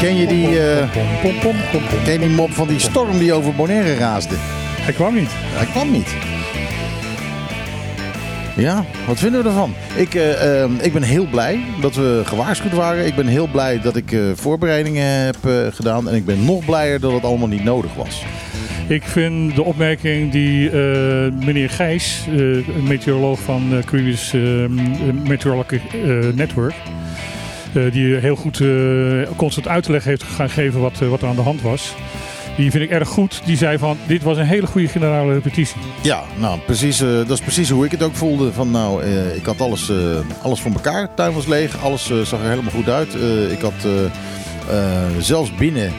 Ken je die mop van die storm die over Bonaire raasde? Hij kwam niet. Ja, wat vinden we ervan? Ik ben heel blij dat we gewaarschuwd waren. Ik ben heel blij dat ik voorbereidingen heb gedaan. En ik ben nog blijer dat het allemaal niet nodig was. Ik vind de opmerking die meneer Gijs, meteoroloog van Caribbean Meteorologic Network, die heel goed constant uitleg heeft gegeven wat er aan de hand was. Die vind ik erg goed. Die zei van, dit was een hele goede generale repetitie. Ja, nou precies. Dat is precies hoe ik het ook voelde. Van nou, ik had alles voor elkaar. De tuin was leeg. Alles zag er helemaal goed uit. Ik had zelfs binnen,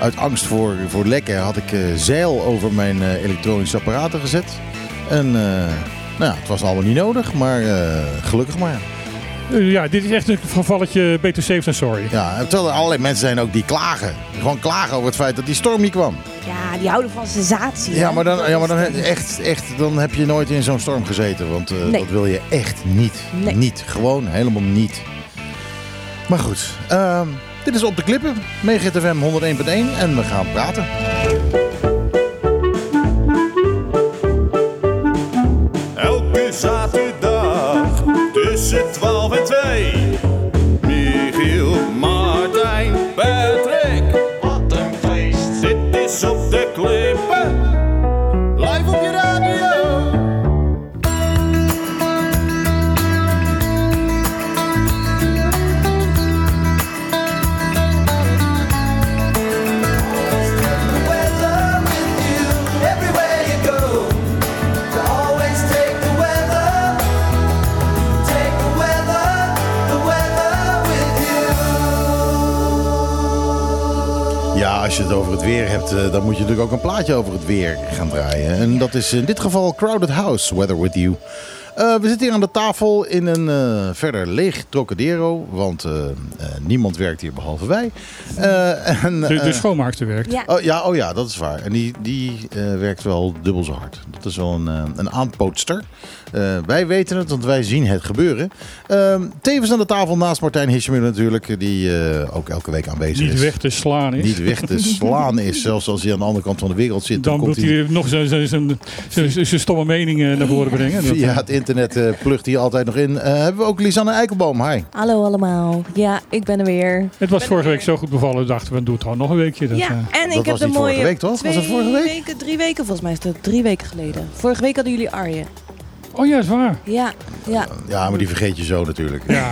uit angst voor lekken, had ik zeil over mijn elektronische apparaten gezet. En nou ja, het was allemaal niet nodig. Maar gelukkig maar. Ja, dit is echt een gevalletje beter safe than sorry. Ja, terwijl er allerlei mensen zijn ook die klagen. Gewoon klagen over het feit dat die storm niet kwam. Ja, die houden van sensatie. Ja, maar dan heb je nooit in zo'n storm gezeten. Want nee, dat wil je echt niet. Nee. Niet. Gewoon helemaal niet. Maar goed, dit is Op de Klippen. Megahit FM 101.1 en we gaan praten. Elke zaterdag tussen 12 en 2. Michiel, Martijn, Patrick. Wat een feest. Dit is Op de Klippen. Live op je radio. Ja, als je het over het weer hebt, dan moet je natuurlijk ook een plaatje over het weer gaan draaien. En dat is in dit geval Crowded House, Weather With You. We zitten hier aan de tafel in een verder leeg Trocadero, want niemand werkt hier behalve wij. De schoonmaakster werkt. Ja. Oh ja, dat is waar. En die werkt wel dubbel zo hard. Dat is wel een aanpootster. Wij weten het, want wij zien het gebeuren. Tevens aan de tafel naast Martijn Hischimuller natuurlijk, die ook elke week aanwezig is. Niet weg te slaan is. Zelfs als hij aan de andere kant van de wereld zit. Dan moet hij nog zijn stomme meningen naar voren brengen. Ja, het internet plucht hij altijd nog in. Hebben we ook Lisanne Eikelboom. Hi. Hallo allemaal. Ja, ik ben er weer. Het was vorige week zo goed bevallen. Dachten we, doen het gewoon nog een weekje. Dat, ja, en dat ik heb een mooie vorige week, toch? Was het vorige week? Drie weken volgens mij is dat 3 weken geleden. Vorige week hadden jullie Arjen. Oh ja, is waar. Ja. Ja, maar die vergeet je zo natuurlijk. Ja.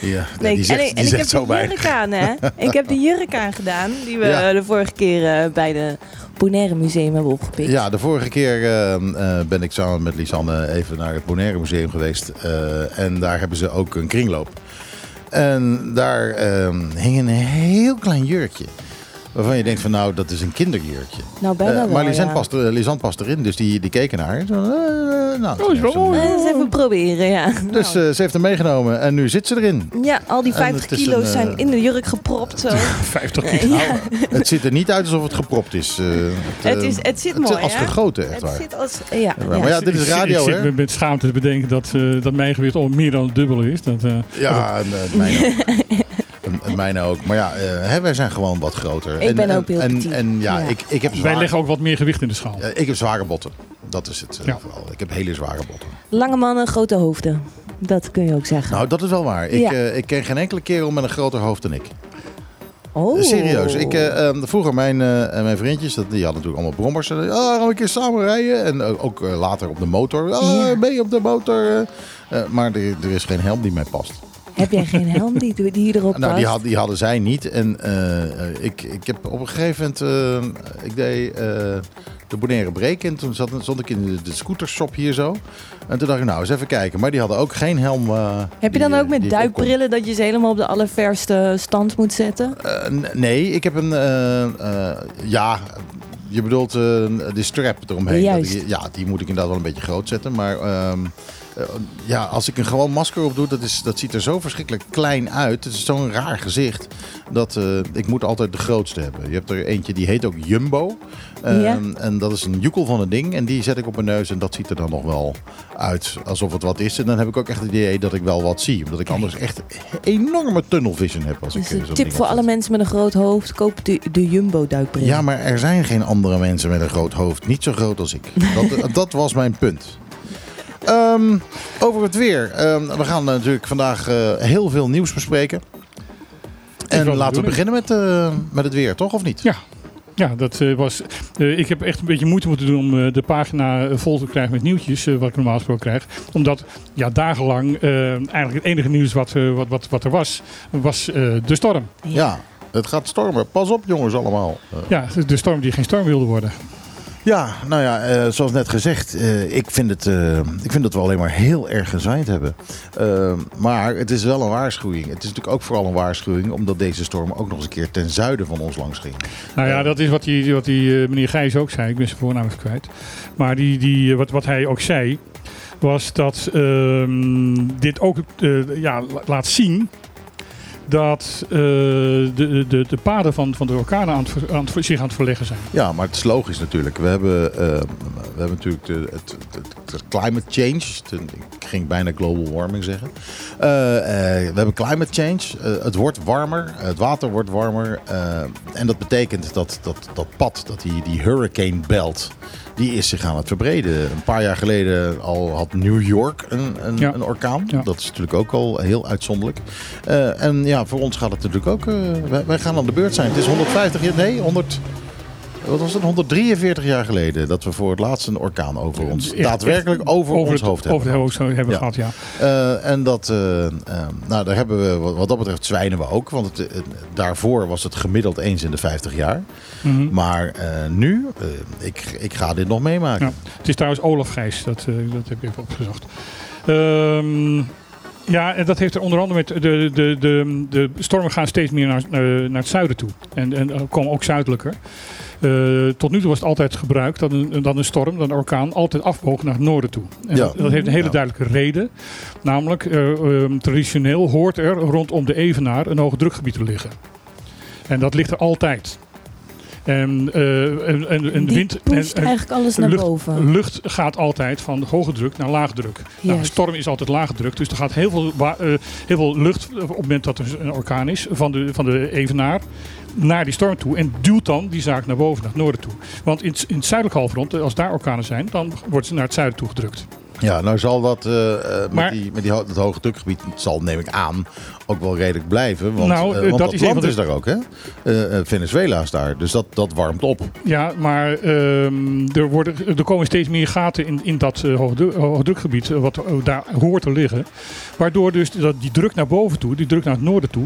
Ja, nee, die zegt zo bij. Ik heb de jurk aan gedaan die we de vorige keer bij de Bonaire Museum hebben opgepikt. Ja, de vorige keer ben ik samen met Lisanne even naar het Bonaire Museum geweest. En daar hebben ze ook een kringloop. En daar hing een heel klein jurkje. Waarvan je denkt van nou, dat is een kinderjurkje. Nou, bijna wel, maar Lisanne past erin, dus die keken naar haar. Eens even proberen, ja. Dus ze heeft hem meegenomen en nu zit ze erin. Ja, al die 50 kilo's zijn in de jurk gepropt. Zo. 50 kilo? Ja. Het ziet er niet uit alsof het gepropt is. Het zit mooi, hè? Het zit als gegoten, echt waar. Het zit als, ja. Maar ja, dit is radio, hè? Ik zit met schaamte te bedenken dat mijn gewicht al meer dan het dubbele is. Mijne ook. Maar ja, wij zijn gewoon wat groter. Ik ben ook heel petit. Wij leggen ook wat meer gewicht in de schaal. Ik heb zware botten. Dat is het vooral. Ik heb hele zware botten. Lange mannen, grote hoofden. Dat kun je ook zeggen. Nou, dat is wel waar. Ik ken geen enkele kerel met een groter hoofd dan ik. Oh. Serieus. Vroeger mijn vriendjes, die hadden natuurlijk allemaal brommers. Gaan we een keer samen rijden? En ook later op de motor. Mee op de motor. Maar er is geen helm die mij past. Heb jij geen helm die erop past? Nou, die hadden zij niet. En ik heb op een gegeven moment... ik deed de Bonaire Break. En toen stond ik in de scootershop hier zo. En toen dacht ik, nou, eens even kijken. Maar die hadden ook geen helm. Heb je dan ook met duikbrillen dat je ze helemaal op de allerverste stand moet zetten? Nee, ik heb een... je bedoelt de strap eromheen. Juist. Die moet ik inderdaad wel een beetje groot zetten. Maar... Ja, als ik een gewoon masker op doe, dat ziet er zo verschrikkelijk klein uit. Het is zo'n raar gezicht. Dat ik moet altijd de grootste hebben. Je hebt er eentje, die heet ook Jumbo. Ja. En dat is een joekel van een ding. En die zet ik op mijn neus en dat ziet er dan nog wel uit alsof het wat is. En dan heb ik ook echt het idee dat ik wel wat zie. Omdat ik anders echt enorme tunnel vision heb. Als dus ik een tip voor alle mensen met een groot hoofd. Koop de Jumbo duikbril. Ja, maar er zijn geen andere mensen met een groot hoofd. Niet zo groot als ik. Dat was mijn punt. Over het weer. We gaan natuurlijk vandaag heel veel nieuws bespreken. En laten we beginnen met het weer, toch? Of niet? Ja. Ja, dat was. Ik heb echt een beetje moeite moeten doen om de pagina vol te krijgen met nieuwtjes, wat ik normaal gesproken krijg. Omdat ja, dagenlang eigenlijk het enige nieuws wat er was, was de storm. Ja, het gaat stormen. Pas op, jongens, allemaal. Ja, de storm die geen storm wilde worden. Ja, nou ja, zoals net gezegd, ik vind dat we alleen maar heel erg gezaaid hebben. Maar het is wel een waarschuwing. Het is natuurlijk ook vooral een waarschuwing, omdat deze storm ook nog eens een keer ten zuiden van ons langs ging. Nou ja, dat is wat die meneer Gijs ook zei. Ik ben zijn voornaam even kwijt. Maar wat hij ook zei, was dat dit ook laat zien dat de paden van de orkanen zich aan het verleggen zijn. Ja, maar het is logisch natuurlijk. We hebben natuurlijk het climate change. Ik ging bijna global warming zeggen. We hebben climate change. Het wordt warmer. Het water wordt warmer. En dat betekent dat pad, dat die hurricane belt, die is zich aan het verbreden. Een paar jaar geleden al had New York een orkaan. Ja. Dat is natuurlijk ook al heel uitzonderlijk. En ja, voor ons gaat het natuurlijk ook. Wij gaan aan de beurt zijn. Het is 143 jaar geleden dat we voor het laatst een orkaan over ons, daadwerkelijk over ons hoofd hebben gehad. Ja. En dat, nou, daar hebben we, wat dat betreft, zwijnen we ook. Want daarvoor was het gemiddeld eens in de 50 jaar. Mm-hmm. Maar nu, ik ga dit nog meemaken. Ja. Het is trouwens Olaf Gijs, dat heb ik even opgezocht. Ja, en dat heeft er onder andere met de stormen gaan steeds meer naar het zuiden toe. En komen ook zuidelijker. Tot nu toe was het altijd gebruikt dat een storm, dan een orkaan, altijd afboog naar het noorden toe. En ja. Dat heeft een hele duidelijke reden. Namelijk, traditioneel hoort er rondom de Evenaar een hoogdrukgebied te liggen. En dat ligt er altijd. En de wind poest eigenlijk alles naar boven. Lucht gaat altijd van hoge druk naar lage druk. Nou, een storm is altijd lage druk, dus er gaat heel veel lucht op het moment dat er een orkaan is van de Evenaar naar die storm toe en duwt dan die zaak naar boven, naar het noorden toe. Want in het zuidelijk halfrond, als daar orkanen zijn, dan wordt ze naar het zuiden toe gedrukt. Ja, nou zal dat met dat hoge drukgebied, zal, neem ik aan, ook wel redelijk blijven. Want, want dat land is daar ook, hè? Venezuela is daar, dus dat warmt op. Ja, maar er komen steeds meer gaten in dat hoge drukgebied, wat daar hoort te liggen. Waardoor dus die druk naar boven toe, die druk naar het noorden toe,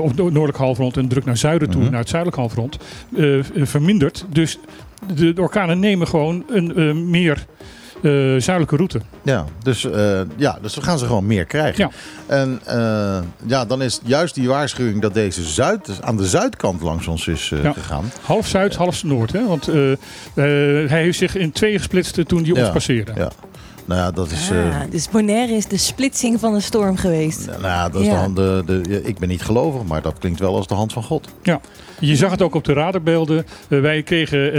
of noordelijk halfrond en druk naar zuiden toe, naar het zuidelijk halfrond, vermindert. Dus de orkanen nemen gewoon een meer... zuidelijke route. Ja, dus we gaan ze gewoon meer krijgen. Ja. En dan is juist die waarschuwing dat deze aan de zuidkant langs ons is gegaan. Half zuid, half noord. Hè? Want hij heeft zich in twee gesplitst toen die ons passeerde. Ja. Nou ja, dat is... dus Bonaire is de splitsing van een storm geweest. Nou, dat is dan ik ben niet gelovig, maar dat klinkt wel als de hand van God. Ja, je zag het ook op de radarbeelden. Wij kregen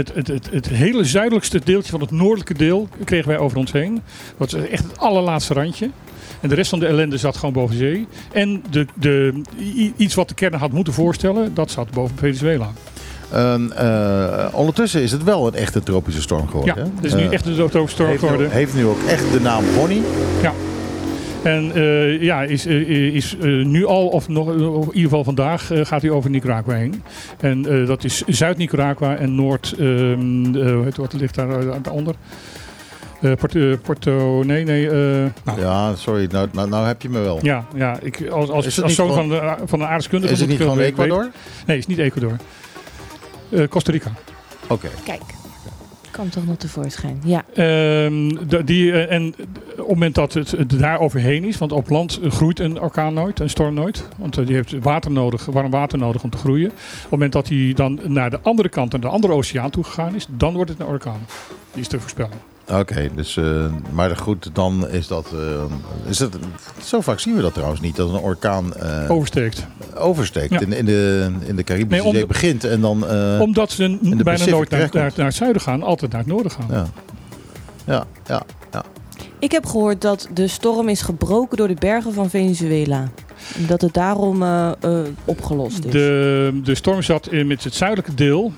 het hele zuidelijkste deeltje van het noordelijke deel kregen wij over ons heen. Dat is echt het allerlaatste randje. En de rest van de ellende zat gewoon boven zee. En iets wat de kern had moeten voorstellen, dat zat boven Venezuela. Ondertussen is het wel een echte tropische storm geworden. Ja, het is nu echt een tropische storm geworden. Heeft nu ook echt de naam Bonnie. Ja. En is nu al, of nog, in ieder geval vandaag, gaat hij over Nicaragua heen. En dat is Zuid-Nicaragua en Noord... wat ligt daaronder? Porto... Nee. Ja, sorry. Nou heb je me wel. Ja. Ik, als zoon van een aardeskundige... Is het niet gewoon Ecuador? Nee, het is niet Ecuador. Costa Rica. Oké. Kijk, kan toch nog tevoorschijn. Ja. En op het moment dat het daar overheen is, want op land groeit een orkaan nooit, een storm nooit, want die heeft water nodig, warm water nodig om te groeien. Op het moment dat hij dan naar de andere kant, naar de andere oceaan toe gegaan is, dan wordt het een orkaan. Die is te voorspellen. Oké, dus, maar goed, dan is dat, zo vaak zien we dat trouwens niet, dat een orkaan oversteekt ja. in de Caribische Zee begint en dan omdat ze bijna nooit naar het zuiden gaan, altijd naar het noorden gaan. Ja. Ik heb gehoord dat de storm is gebroken door de bergen van Venezuela. Dat het daarom opgelost is. De storm zat met het zuidelijke deel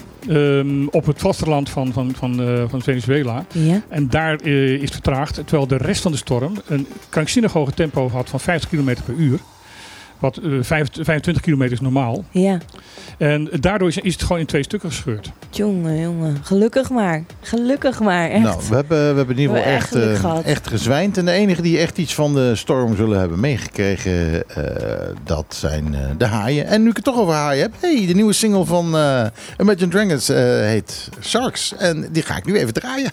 op het vasteland van Venezuela. Ja. En daar is vertraagd. Terwijl de rest van de storm een krankzinnig hoge tempo had van 50 km per uur. Wat 25 kilometer is normaal. Ja. En daardoor is het gewoon in twee stukken gescheurd. Jongen. Gelukkig maar. Echt. Nou, we hebben in ieder geval echt gezwijnd. En de enige die echt iets van de storm zullen hebben meegekregen, dat zijn de haaien. En nu ik het toch over haaien heb, de nieuwe single van Imagine Dragons heet Sharks. En die ga ik nu even draaien.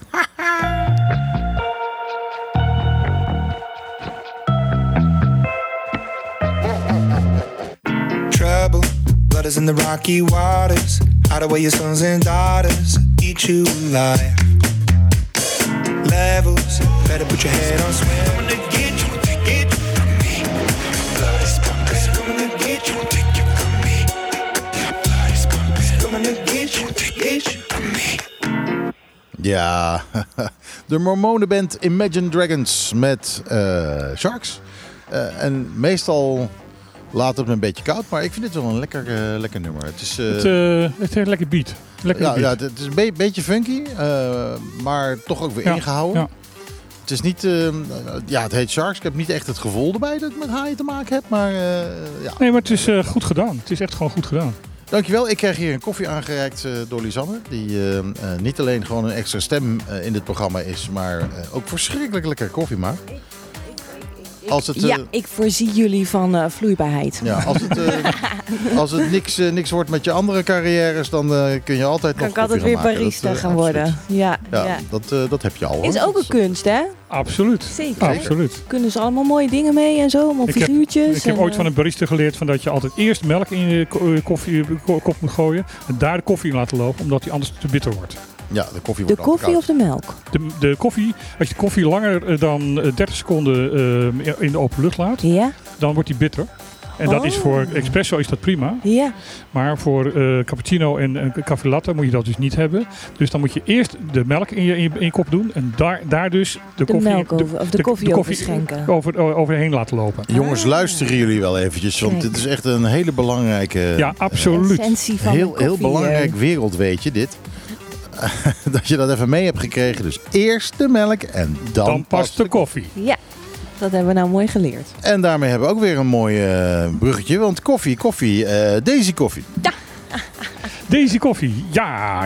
Blood is in the rocky waters. Hide away your sons and daughters. Eat you alive. Levels, better put your head on swim. I'm gonna get you from me. Blood is pumping. I'm gonna get you, take you from me. Blood is pumping. I'm gonna get you from me. Ja, de Mormonenband Imagine Dragons met Sharks. En meestal laat het me een beetje koud, maar ik vind dit wel een lekker nummer. Het is het heeft een lekker beat. Het is een beetje funky, maar toch ook weer ingehouden. Ja. Het is niet, het heet Sharks. Ik heb niet echt het gevoel erbij dat ik met haaien te maken heb, maar ja. Nee, maar het is goed gedaan. Het is echt gewoon goed gedaan. Dankjewel. Ik krijg hier een koffie aangereikt door Lisanne. Die niet alleen gewoon een extra stem in dit programma is, maar ook verschrikkelijk lekker koffie maakt. Ik voorzie jullie van vloeibaarheid. Ja, als het niks wordt met je andere carrières, dan kun je altijd nog koffie gaan maken. Kan ik altijd weer barista gaan worden. Ja. Dat heb je al. Hoor. Is ook een kunst, hè? Absoluut. Zeker. Absoluut. Kunnen ze allemaal mooie dingen mee en zo, allemaal figuurtjes. Ik heb ooit van een barista geleerd van dat je altijd eerst melk in je kop moet gooien en daar de koffie in laten lopen, omdat die anders te bitter wordt. Ja, de koffie wordt of de melk? De koffie, als je de koffie langer dan 30 seconden in de open lucht laat, dan wordt die bitter. En dat is voor espresso is dat prima. Ja. Maar voor cappuccino en café latte moet je dat dus niet hebben. Dus dan moet je eerst de melk in je kop doen en daar dus de koffie, melk over, of de koffie schenken. Overheen laten lopen. Jongens, luisteren jullie wel eventjes, want dit is echt een hele belangrijke... Ja, absoluut. Essentie van heel, koffie, heel belangrijk wereld, weet je dit. Dat je dat even mee hebt gekregen. Dus eerst de melk en dan pas de koffie. Ja, dat hebben we nou mooi geleerd. En daarmee hebben we ook weer een mooi bruggetje. Want koffie, Daisy Koffie. Ja. Daisy Koffie, ja.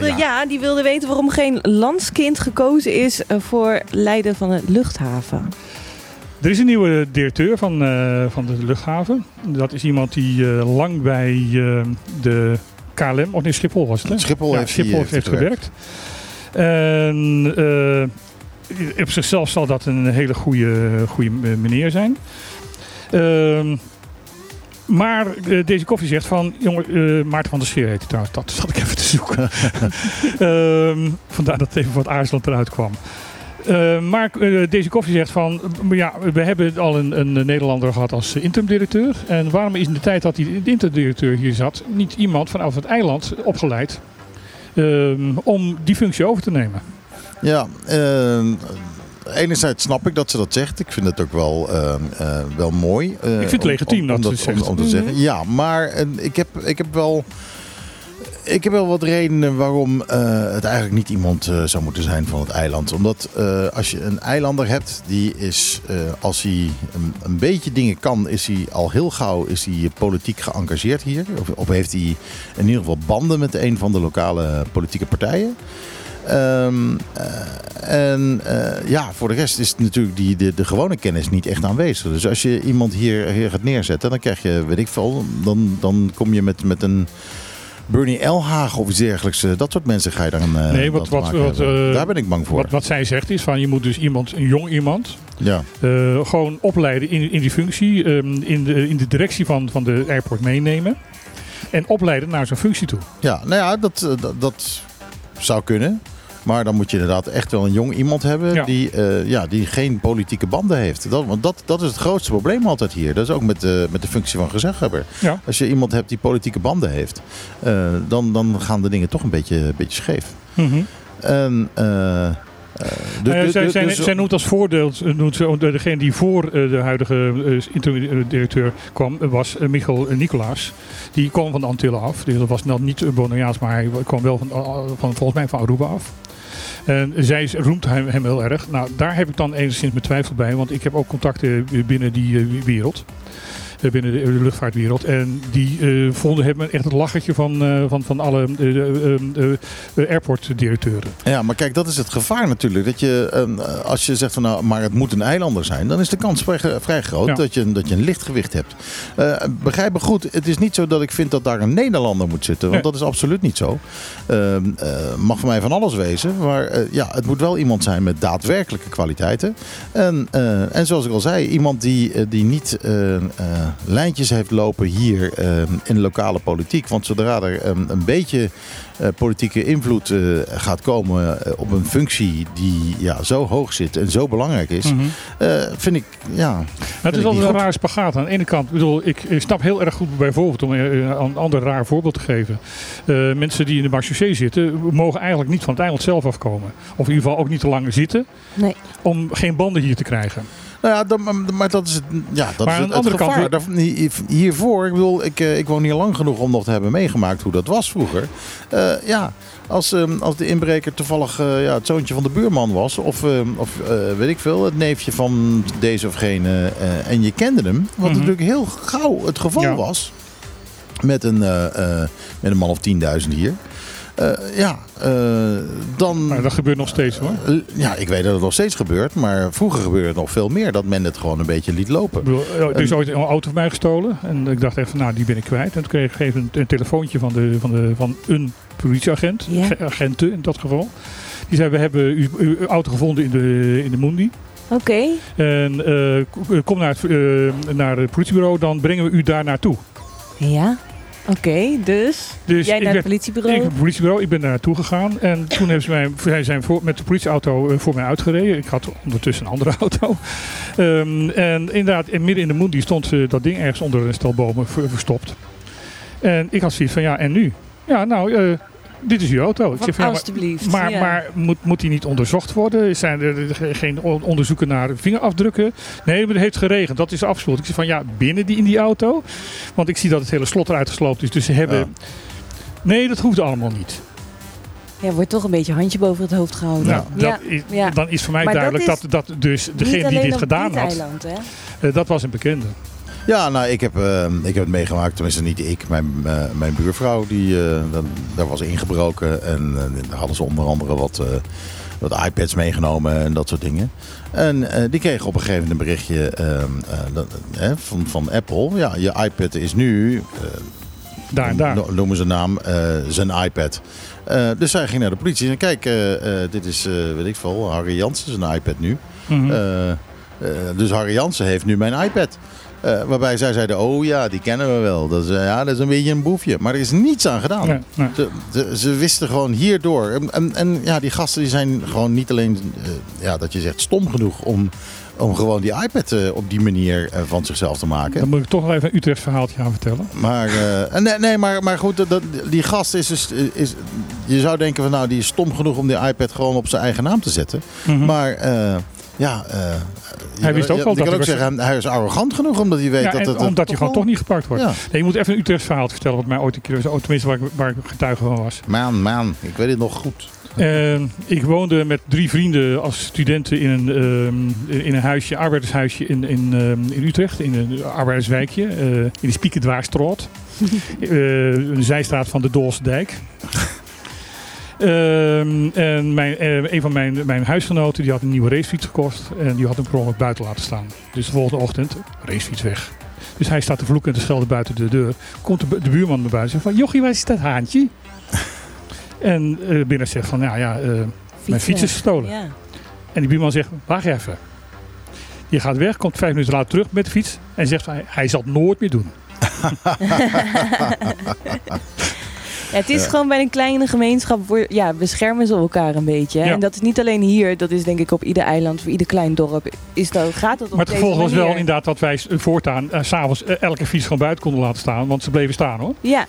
Ja, die wilde weten waarom geen landskind gekozen is voor Leiden van de luchthaven. Er is een nieuwe directeur van de luchthaven. Dat is iemand die lang bij de... KLM, of nee, Schiphol was het, hè? Schiphol heeft gewerkt. En op zichzelf zal dat een hele goede meneer zijn. Maar Daisy Koffie zegt van... jongen, Maarten van der Scheer heet hij trouwens. Dat zat ik even te zoeken. Vandaar dat het even wat aarzelend eruit kwam. Maar Daisy Koffie zegt van... we hebben al een Nederlander gehad als interim-directeur. En waarom is in de tijd dat die interim-directeur hier zat... niet iemand vanaf het eiland opgeleid... om die functie over te nemen? Ja, enerzijds snap ik dat ze dat zegt. Ik vind het ook wel mooi. Ik vind het legitiem dat ze zegt. Om te zeggen. Ja, maar ik heb wel wat redenen waarom het eigenlijk niet iemand zou moeten zijn van het eiland. Omdat als je een eilander hebt, die is, als hij een beetje dingen kan, is hij al heel gauw politiek geëngageerd hier. Of heeft hij in ieder geval banden met een van de lokale politieke partijen. Voor de rest is natuurlijk de gewone kennis niet echt aanwezig. Dus als je iemand hier gaat neerzetten, dan krijg je, weet ik veel, dan kom je met een... Bernie Elhaag of iets dergelijks, dat soort mensen ga je dan daar ben ik bang voor. Wat zij zegt is van je moet dus een jong iemand, gewoon opleiden in die functie, in de directie van de airport meenemen en opleiden naar zo'n functie toe. Ja, dat zou kunnen. Maar dan moet je inderdaad echt wel een jong iemand hebben die geen politieke banden heeft. Want dat is het grootste probleem altijd hier. Dat is ook met de functie van gezeghebber. Ja. Als je iemand hebt die politieke banden heeft, dan gaan de dingen toch een beetje scheef. Mm-hmm. Zij noemt als voordeel, degene die voor de huidige interim-directeur kwam, was Michel Nicolaas. Die kwam van de Antillen af. Dus dat was dan niet Bonaireaans, maar hij kwam wel volgens mij van Aruba af. En zij roemt hem heel erg. Nou, daar heb ik dan enigszins mijn twijfel bij, want ik heb ook contacten binnen die wereld. Binnen de luchtvaartwereld. En die vonden hem echt het lachertje van alle airportdirecteuren. Ja, maar kijk, dat is het gevaar natuurlijk. Dat je, als je zegt van nou, maar het moet een eilander zijn, dan is de kans vrij groot dat je een lichtgewicht hebt. Begrijp me goed, het is niet zo dat ik vind dat daar een Nederlander moet zitten. Want dat is absoluut niet zo. Mag voor mij van alles wezen. Maar het moet wel iemand zijn met daadwerkelijke kwaliteiten. En zoals ik al zei, iemand die niet lijntjes heeft lopen hier in de lokale politiek. Want zodra er een beetje politieke invloed gaat komen op een functie die zo hoog zit en zo belangrijk is, mm-hmm. Vind ik het is altijd een raar spagaat. Aan de ene kant, ik snap heel erg goed bijvoorbeeld, om een ander raar voorbeeld te geven. Mensen die in de Marche zitten, mogen eigenlijk niet van het eiland zelf afkomen. Of in ieder geval ook niet te lang zitten. Nee. Om geen banden hier te krijgen. Nou ja, maar dat is het gevaar. Hiervoor, ik woon hier lang genoeg om nog te hebben meegemaakt hoe dat was vroeger. Als de inbreker toevallig het zoontje van de buurman was. Of weet ik veel, het neefje van deze of gene. En je kende hem. Wat mm-hmm. natuurlijk heel gauw het geval was. Met een man of 10.000 hier. Dan... Maar dat gebeurt nog steeds hoor. Ik weet dat het nog steeds gebeurt. Maar vroeger gebeurde het nog veel meer. Dat men het gewoon een beetje liet lopen. Ik bedoel, er is ooit een auto van mij gestolen. En ik dacht even, die ben ik kwijt. En toen kreeg ik even een telefoontje van een politieagent. Yeah. Agenten in dat geval. Die zei, we hebben uw auto gevonden in de Mundi. Oké. Okay. En kom naar het politiebureau. Dan brengen we u daar naartoe. Ja. Oké, dus jij naar het politiebureau? Ik naar het politiebureau, ik ben daar naartoe gegaan. En toen hebben zij zijn met de politieauto voor mij uitgereden. Ik had ondertussen een andere auto. En inderdaad, midden in de Mundi stond dat ding ergens onder een stel bomen verstopt. En ik had zoiets van, en nu? Ja, dit is uw auto. Ik zeg, alstublieft. Maar moet die niet onderzocht worden? Zijn er geen onderzoeken naar vingerafdrukken? Nee, maar het heeft geregend. Dat is absoluut. Ik zeg van binnen die in die auto. Want ik zie dat het hele slot eruit gesloopt is. Dus ze hebben... Nee, dat hoeft allemaal niet. Ja, wordt toch een beetje handje boven het hoofd gehouden. Nou, dan is voor mij maar duidelijk dat dus degene die dit gedaan had... Eiland, hè? Dat was een bekende. Ja, ik heb het meegemaakt. Tenminste niet ik, mijn buurvrouw. Daar was ingebroken. En daar hadden ze onder andere wat iPads meegenomen en dat soort dingen. En die kregen op een gegeven moment een berichtje van Apple. Ja, je iPad is nu... daar. Noemen ze naam. Zijn iPad. Dus zij ging naar de politie. En kijk, dit is, weet ik veel, Harry Jansen zijn iPad nu. Mm-hmm. Dus Harry Jansen heeft nu mijn iPad. Waarbij zij zeiden, die kennen we wel. Dat is een beetje een boefje. Maar er is niets aan gedaan. Nee. Ze wisten gewoon hierdoor. En die gasten die zijn gewoon niet alleen, dat je zegt, stom genoeg om gewoon die iPad op die manier van zichzelf te maken. Dan moet ik toch nog even een Utrecht verhaaltje gaan vertellen. Maar, maar goed, die gast is dus... je zou denken van, die is stom genoeg om die iPad gewoon op zijn eigen naam te zetten. Mm-hmm. Maar... hij wist ook al dat kan ook zeggen, hij is arrogant genoeg omdat hij weet dat het... Omdat je gewoon toch niet gepakt wordt. Ja. Nee, je moet even een Utrechts verhaal vertellen, wat mij ooit een keer was. Tenminste, waar ik getuige van was. Man, ik weet het nog goed. Ik woonde met 3 vrienden als studenten in een huisje, arbeidershuisje in Utrecht. In een arbeiderswijkje, in de Spiekendwaarstraat. Een zijstraat van de Doolse Dijk. En een van mijn huisgenoten die had een nieuwe racefiets gekocht. En die had hem per ongeluk buiten laten staan. Dus de volgende ochtend, racefiets weg. Dus hij staat te vloeken en te schelden buiten de deur. Komt de buurman naar buiten en zegt van... Jochie, waar is dat haantje? En binnen zegt van... mijn fiets is gestolen. Ja. En die buurman zegt, wacht even. Je gaat weg, komt 5 minuten later terug met de fiets. En zegt, hij zal het nooit meer doen. Ja, het is gewoon bij een kleine gemeenschap, beschermen ze elkaar een beetje. Ja. En dat is niet alleen hier, dat is denk ik op ieder eiland, voor ieder klein dorp. Gaat dat op maar het gevolg was wel inderdaad dat wij voortaan s'avonds elke fiets gewoon buiten konden laten staan, want ze bleven staan hoor. Ja,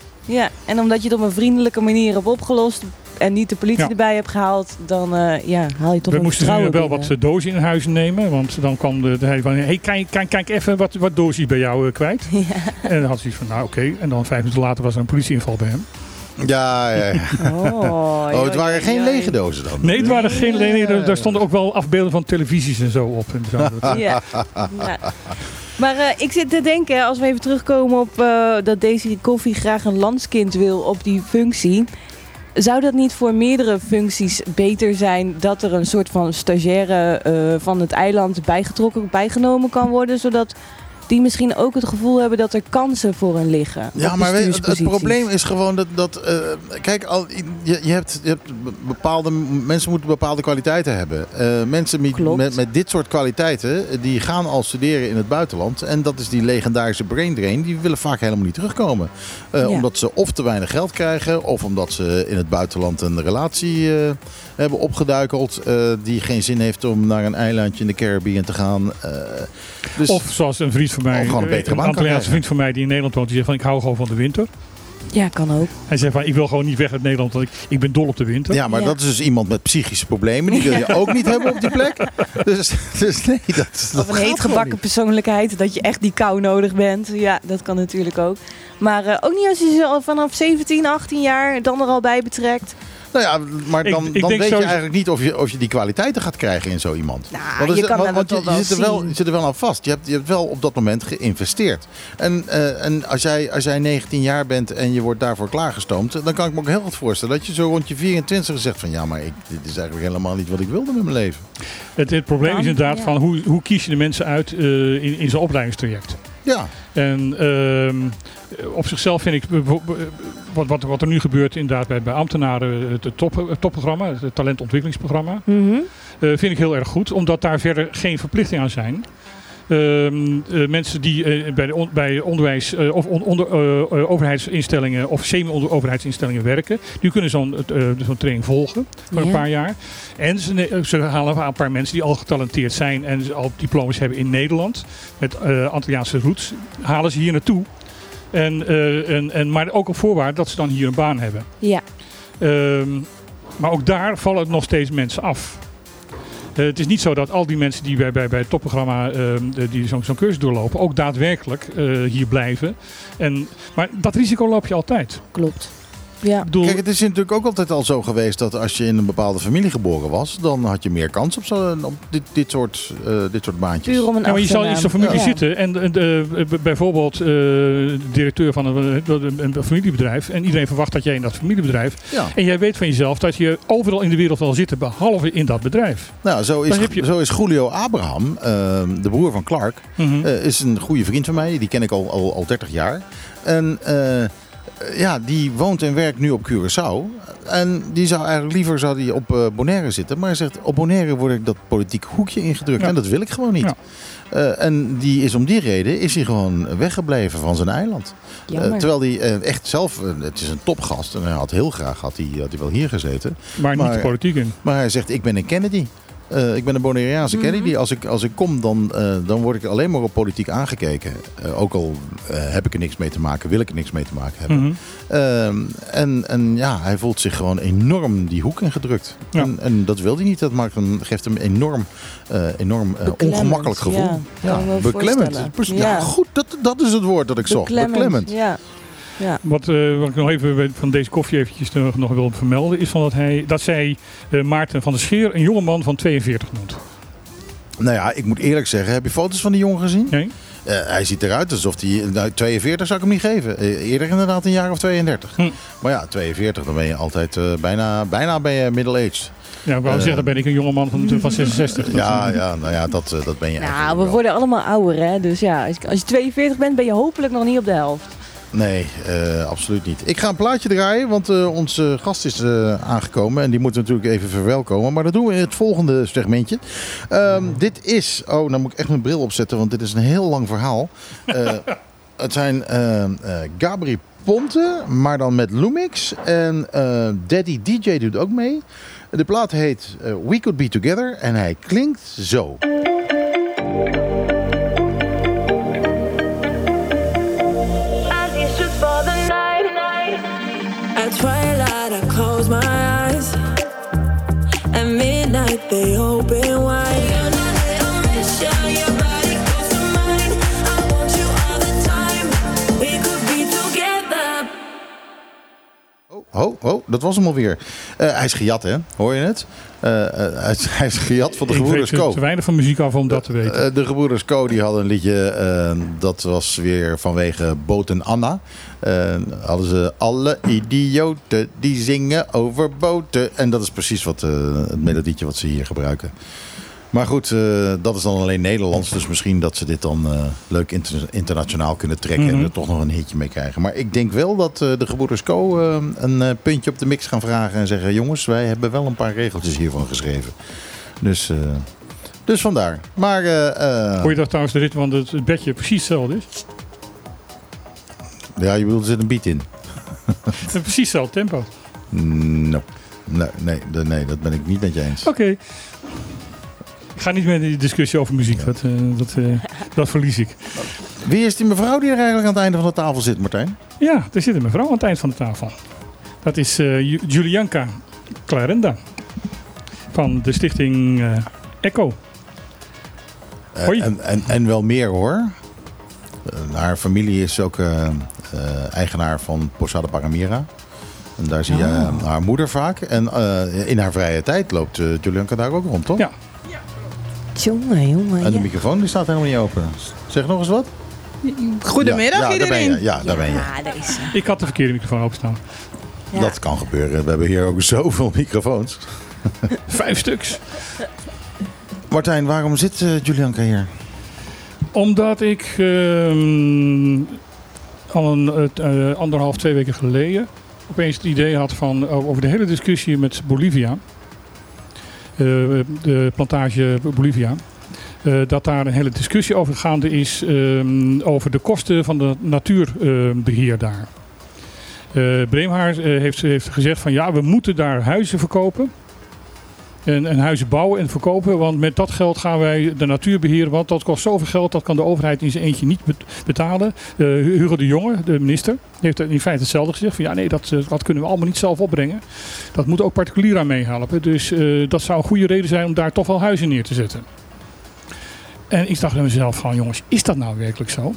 en omdat je het op een vriendelijke manier hebt opgelost en niet de politie erbij hebt gehaald, dan haal je toch een vertrouwen. We moesten wel wat dozen in huizen nemen, want dan kwam de van, hey, kijk even wat doosjes bij jou kwijt. Ja. En dan had ze iets van, oké. En dan 5 minuten later was er een politieinval bij hem. Ja. Oh, het waren geen lege dozen dan? Nee, het waren geen lege dozen. Daar stonden ook wel afbeelden van televisies en zo op. En zo. Ja. Maar ik zit te denken, als we even terugkomen op dat Desiree Coffee graag een landskind wil op die functie. Zou dat niet voor meerdere functies beter zijn dat er een soort van stagiaire van het eiland bijgenomen kan worden, zodat die misschien ook het gevoel hebben dat er kansen voor hen liggen? Ja, maar het probleem is gewoon je hebt bepaalde mensen moeten bepaalde kwaliteiten hebben. Mensen met dit soort kwaliteiten, die gaan al studeren in het buitenland. En dat is die legendarische brain drain. Die willen vaak helemaal niet terugkomen. Omdat ze of te weinig geld krijgen, of omdat ze in het buitenland een relatie hebben opgeduikeld. Die geen zin heeft om naar een eilandje in de Caribbean te gaan. Of zoals een vriend van mij, een Antilliaanse vriend van mij die in Nederland woont, die zegt van, ik hou gewoon van de winter. Ja, kan ook. Hij zegt van, ik wil gewoon niet weg uit Nederland, want ik ben dol op de winter. Ja, maar dat is dus iemand met psychische problemen. Die wil je ook niet hebben op die plek. Dus nee, dat of een heetgebakken persoonlijkheid, dat je echt die kou nodig bent. Ja, dat kan natuurlijk ook. Maar ook niet als je ze vanaf 17, 18 jaar dan er al bij betrekt. Nou ja, maar dan weet je eigenlijk niet of je die kwaliteiten gaat krijgen in zo iemand. Nou, je zit er wel aan vast. Je hebt wel op dat moment geïnvesteerd. En als jij 19 jaar bent en je wordt daarvoor klaargestoomd, dan kan ik me ook heel goed voorstellen dat je zo rond je 24 zegt van, ja, maar dit is eigenlijk helemaal niet wat ik wilde met mijn leven. Het probleem is inderdaad van hoe kies je de mensen uit in zijn opleidingstraject. Ja. En op zichzelf vind ik wat er nu gebeurt inderdaad bij ambtenaren, het topprogramma, het talentontwikkelingsprogramma, vind ik heel erg goed. Omdat daar verder geen verplichting aan zijn. Mensen die bij onderwijs of overheidsinstellingen of semi-overheidsinstellingen werken, die kunnen zo'n training volgen voor een paar jaar. En ze halen een paar mensen die al getalenteerd zijn en al diploma's hebben in Nederland met Antilliaanse roots, halen ze hier naartoe. Maar ook op voorwaarde dat ze dan hier een baan hebben. Ja. Maar ook daar vallen nog steeds mensen af. Het is niet zo dat al die mensen die bij het topprogramma die zo'n cursus doorlopen ook daadwerkelijk hier blijven. Maar dat risico loop je altijd. Klopt. Ja. Kijk, het is natuurlijk ook altijd al zo geweest dat als je in een bepaalde familie geboren was, dan had je meer kans op dit soort baantjes. Puur om maar je zal in zo'n familie zitten en bijvoorbeeld de directeur van een familiebedrijf en iedereen verwacht dat jij in dat familiebedrijf en jij weet van jezelf dat je overal in de wereld wel zit, behalve in dat bedrijf. Nou, zo is Julio Abraham, de broer van Clark, is een goede vriend van mij, die ken ik al 30 jaar. En die woont en werkt nu op Curaçao. En die zou eigenlijk liever op Bonaire zitten. Maar hij zegt, op Bonaire word ik dat politiek hoekje ingedrukt. Ja. En dat wil ik gewoon niet. Ja. En om die reden is hij gewoon weggebleven van zijn eiland. Terwijl hij echt zelf, het is een topgast. En hij had heel graag wel hier gezeten. Maar niet de politiek in. Maar hij zegt, ik ben een Kennedy. Ik ben een Bonaireaanse Kennedy. Als ik kom, dan word ik alleen maar op politiek aangekeken. Ook al heb ik er niks mee te maken, wil ik er niks mee te maken hebben. Hij voelt zich gewoon enorm die hoek ingedrukt. Ja. En dat wil hij niet. Dat geeft hem enorm ongemakkelijk gevoel. Ja, beklemmend. Ja, goed, dat is het woord dat ik zocht. Beklemmend. Ja. Ja. Wat ik nog even van deze koffie eventjes nog wil vermelden is van dat zij Maarten van der Scheer een jongeman van 42 noemt. Nou ja, ik moet eerlijk zeggen, heb je foto's van die jongen gezien? Nee. Hij ziet eruit alsof hij... Nou, 42 zou ik hem niet geven. Eerder inderdaad een jaar of 32. Maar ja, 42, dan ben je altijd bijna ben je middle-aged. Ja, ik wou zeggen, dan ben ik een jongeman van 66. Dat ben je eigenlijk. Nou, we worden allemaal ouder, hè. Dus ja, als je 42 bent, ben je hopelijk nog niet op de helft. Nee, absoluut niet. Ik ga een plaatje draaien, want onze gast is aangekomen. En die moeten we natuurlijk even verwelkomen. Maar dat doen we in het volgende segmentje. Dit is... Oh, dan moet ik echt mijn bril opzetten, want dit is een heel lang verhaal. Het zijn Gabri Ponte, maar dan met Lumix. En Daddy DJ doet ook mee. De plaat heet We Could Be Together en hij klinkt zo. At twilight I close my eyes. At midnight they open wide. You're not there on this show. Your body goes to mine. I want you all the time. We could be together. Oh, dat was hem alweer. Hij is gejat, hè? Hoor je het? Hij is gejat van de Gebroeders Co. Ik weet te weinig van muziek af om dat te weten. De Gebroeders Co die hadden een liedje, dat was weer vanwege Boot en Anna. Hadden ze alle idioten die zingen over boten. En dat is precies wat het melodietje wat ze hier gebruiken. Maar goed, dat is dan alleen Nederlands. Dus misschien dat ze dit dan leuk internationaal kunnen trekken. Mm-hmm. En er toch nog een hitje mee krijgen. Maar ik denk wel dat de Gebroeders Co een puntje op de mix gaan vragen. En zeggen, jongens, wij hebben wel een paar regeltjes hiervan geschreven. Dus vandaar. Maar, hoor je dat trouwens de ritme, want het bedje precies hetzelfde is? Ja, je bedoelt, er zit een beat in. Precies hetzelfde tempo. Nee, dat ben ik niet met je eens. Oké. Ik ga niet meer in die discussie over muziek. Ja. Dat verlies ik. Wie is die mevrouw die er eigenlijk aan het einde van de tafel zit, Martijn? Ja, er zit een mevrouw aan het eind van de tafel. Dat is Julianka Clarenda. Van de stichting Echo. Hoi. En wel meer hoor. Haar familie is ook eigenaar van Posada Paramira. En daar zie je haar moeder vaak. En in haar vrije tijd loopt Julianka daar ook rond, toch? Ja. Jongen, en de microfoon die staat helemaal niet open. Zeg nog eens wat. Goedemiddag iedereen. Daar ben je. Daar is ze. Ik had de verkeerde microfoon openstaan. Ja. Dat kan gebeuren. We hebben hier ook zoveel microfoons. 5 stuks. Martijn, waarom zit Julianka hier? Omdat ik al 1,5-2 weken geleden opeens het idee had van over de hele discussie met Bolivia. De plantage Bolivia. Dat daar een hele discussie over gaande is. Over de kosten van de natuurbeheer daar. Breemhaar heeft gezegd van ja, we moeten daar huizen verkopen. En huizen bouwen en verkopen. Want met dat geld gaan wij de natuur beheren. Want dat kost zoveel geld. Dat kan de overheid in zijn eentje niet betalen. Hugo de Jonge, de minister, heeft in feite hetzelfde gezegd. Van ja, nee, dat kunnen we allemaal niet zelf opbrengen. Dat moet ook particulier aan meehelpen. Dus dat zou een goede reden zijn om daar toch wel huizen neer te zetten. En ik dacht bij mezelf van jongens, is dat nou werkelijk zo?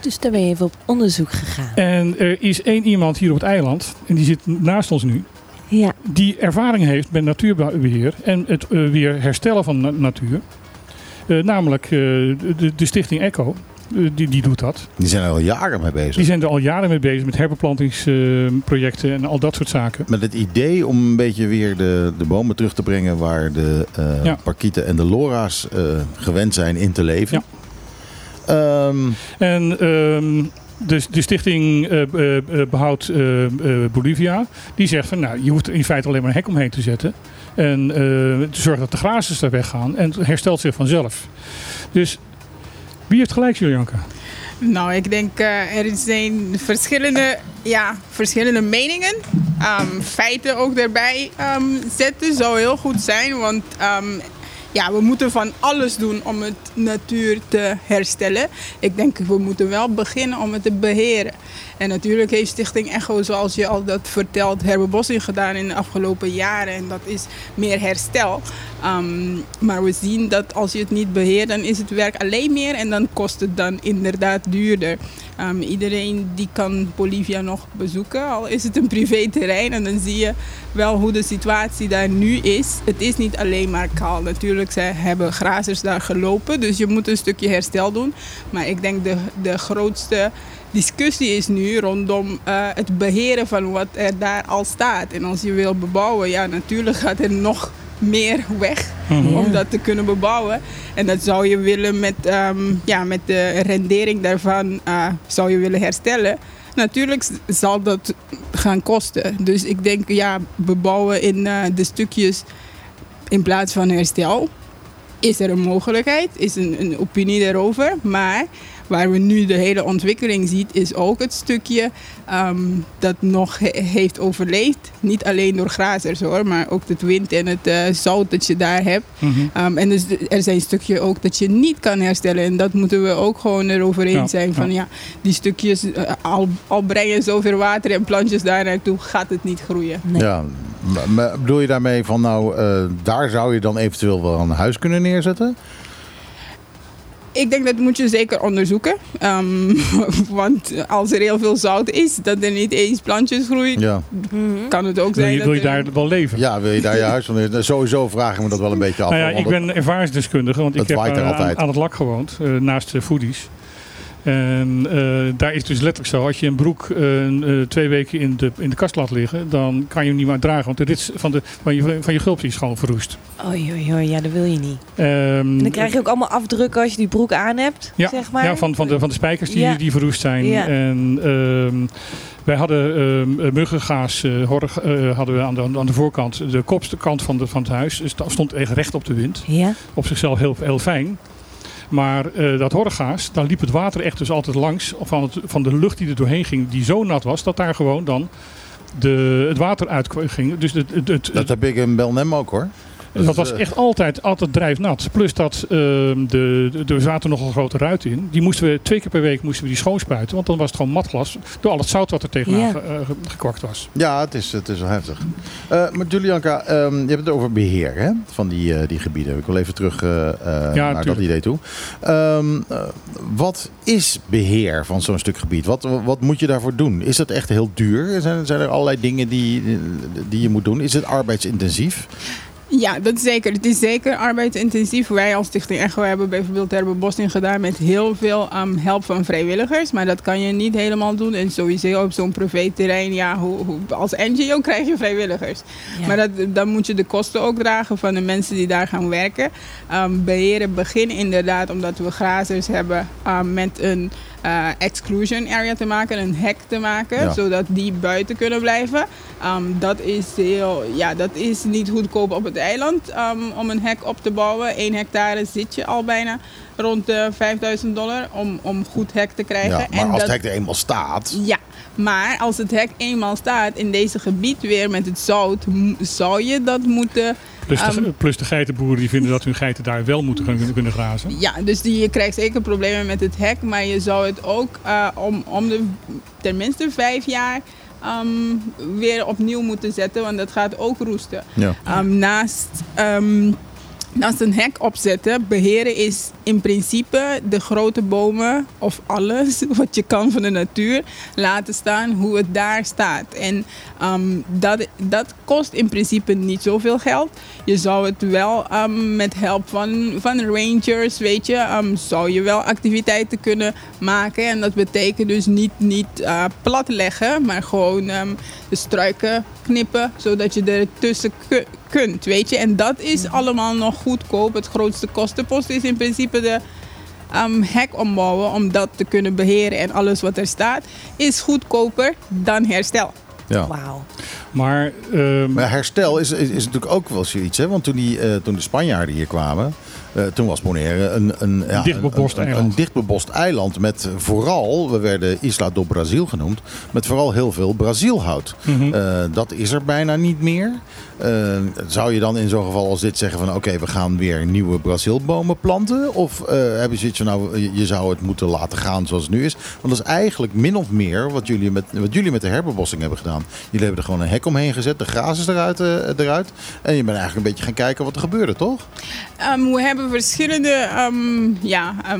Dus daar ben je even op onderzoek gegaan. En er is één iemand hier op het eiland. En die zit naast ons nu. Ja. Die ervaring heeft met natuurbeheer en het weer herstellen van natuur. Namelijk de stichting Echo, die doet dat. Die zijn er al jaren mee bezig. Die zijn er al jaren mee bezig met herbeplantingsprojecten en al dat soort zaken. Met het idee om een beetje weer de bomen terug te brengen waar de parkieten en de lora's gewend zijn in te leven. Ja. Dus de stichting Behoud Bolivia, die zegt van nou, je hoeft in feite alleen maar een hek omheen te zetten. En zorg dat de grazers daar weggaan en het herstelt zich vanzelf. Dus wie heeft gelijk, Julianka? Nou, ik denk er zijn verschillende meningen. Feiten ook daarbij zetten zou heel goed zijn, want... we moeten van alles doen om het natuur te herstellen. Ik denk, we moeten wel beginnen om het te beheren. En natuurlijk heeft Stichting Echo, zoals je al dat vertelt, herbebossing gedaan in de afgelopen jaren. En dat is meer herstel. Maar we zien dat als je het niet beheert, dan is het werk alleen meer. En dan kost het dan inderdaad duurder. Iedereen die kan Bolivia nog bezoeken, al is het een privéterrein. En dan zie je wel hoe de situatie daar nu is. Het is niet alleen maar kaal. Natuurlijk hebben grazers daar gelopen. Dus je moet een stukje herstel doen. Maar ik denk de grootste... discussie is nu rondom het beheren van wat er daar al staat. En als je wil bebouwen, ja, natuurlijk gaat er nog meer weg om dat te kunnen bebouwen. En dat zou je willen met de rendering daarvan zou je willen herstellen. Natuurlijk zal dat gaan kosten. Dus ik denk, bebouwen in de stukjes in plaats van herstel. Is er een mogelijkheid, is een opinie daarover, maar... Waar we nu de hele ontwikkeling zien is ook het stukje dat nog heeft overleefd. Niet alleen door grazers hoor, maar ook het wind en het zout dat je daar hebt. Mm-hmm. En dus er zijn stukjes ook dat je niet kan herstellen. En dat moeten we ook gewoon erover eens zijn. Van ja, die stukjes, al brengen zoveel water en plantjes daar naartoe, gaat het niet groeien. Nee. Ja, maar bedoel je daarmee van daar zou je dan eventueel wel een huis kunnen neerzetten? Ik denk dat moet je zeker onderzoeken. Want als er heel veel zout is, dat er niet eens plantjes groeien, kan het ook zijn. Wil je daar wel leven? Ja, wil je daar je huis van neerzetten? Sowieso vragen we dat wel een beetje af. Nou ja, ik ben ervaringsdeskundige, want ik heb aan het lak gewoond, naast foodies. En daar is dus letterlijk zo, als je een broek 2 weken in de kast laat liggen, dan kan je hem niet meer dragen, want de rits van je gulpje is gewoon verroest. Oei, ja, dat wil je niet. En dan krijg je ook allemaal afdrukken als je die broek aan hebt, ja, zeg maar. Ja, van de spijkers die verroest zijn. Ja. En wij hadden muggengaas hadden we aan de voorkant, de kopste kant van het huis, dus dat stond echt recht op de wind. Ja. Op zichzelf heel, heel fijn. Maar dat horregaas, daar liep het water echt dus altijd langs van de lucht die er doorheen ging, die zo nat was, dat daar gewoon dan het water uit ging. Dus dat heb ik in Belnem ook hoor. Dat was echt altijd drijfnat. Plus dat er zaten nogal grote ruiten in. Die moesten we 2 keer per week die schoonspuiten. Want dan was het gewoon matglas door al het zout wat er tegenaan gekwakt was. Ja, het is wel heftig. Maar Julianka, je hebt het over beheer hè? Van die gebieden. Ik wil even terug naar dat idee toe. Wat is beheer van zo'n stuk gebied? Wat moet je daarvoor doen? Is dat echt heel duur? Zijn er allerlei dingen die je moet doen? Is het arbeidsintensief? Ja, dat is zeker. Het is zeker arbeidsintensief. Wij als Stichting Echo hebben bijvoorbeeld herbebossing gedaan met heel veel help van vrijwilligers. Maar dat kan je niet helemaal doen. En sowieso op zo'n privéterrein, als NGO krijg je vrijwilligers. Ja. Maar dan moet je de kosten ook dragen van de mensen die daar gaan werken. Beheren begin inderdaad, omdat we grazers hebben met een exclusion area te maken, een hek te maken, zodat die buiten kunnen blijven. Dat is niet goedkoop op het eiland om een hek op te bouwen. 1 hectare zit je al bijna rond de $5.000 om goed hek te krijgen. Ja, maar als het hek er eenmaal staat. Ja, maar als het hek eenmaal staat in deze gebied weer met het zout, zou je dat moeten. Plus de geitenboeren die vinden dat hun geiten daar wel moeten kunnen grazen. Ja, dus je krijgt zeker problemen met het hek. Maar je zou het ook om tenminste 5 jaar weer opnieuw moeten zetten. Want dat gaat ook roesten. Ja. Naast een hek opzetten, beheren is in principe de grote bomen of alles wat je kan van de natuur laten staan hoe het daar staat. En dat kost in principe niet zoveel geld. Je zou het wel met hulp van rangers, weet je, zou je wel activiteiten kunnen maken. En dat betekent dus niet platleggen, maar gewoon de struiken knippen, zodat je er tussen kunt, weet je. En dat is allemaal nog goedkoop. Het grootste kostenpost is in principe de hek ombouwen om dat te kunnen beheren. En alles wat er staat is goedkoper dan herstel. Ja. Wauw. Maar herstel is natuurlijk ook wel zoiets, hè? Want toen de Spanjaarden hier kwamen, toen was Bonaire een dichtbebost eiland met vooral, we werden Isla do Brasil genoemd, met vooral heel veel Brazielhout. Mm-hmm. Dat is er bijna niet meer. Zou je dan in zo'n geval als dit zeggen van oké, we gaan weer nieuwe Brazielbomen planten? Of hebben ze iets van je zou het moeten laten gaan zoals het nu is? Want dat is eigenlijk min of meer wat jullie met de herbebossing hebben gedaan. Jullie hebben er gewoon een hek omheen gezet, de gras is eruit. En je bent eigenlijk een beetje gaan kijken wat er gebeurde, toch? We hebben verschillende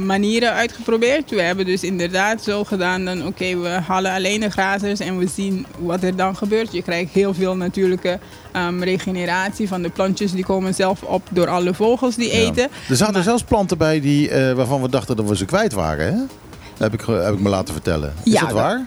manieren uitgeprobeerd. We hebben dus inderdaad zo gedaan dan we halen alleen de grazers en we zien wat er dan gebeurt. Je krijgt heel veel natuurlijke regeneratie van de plantjes. Die komen zelf op door alle vogels die eten. Er zaten zelfs planten bij waarvan we dachten dat we ze kwijt waren, hè? Heb ik me laten vertellen. Is dat waar?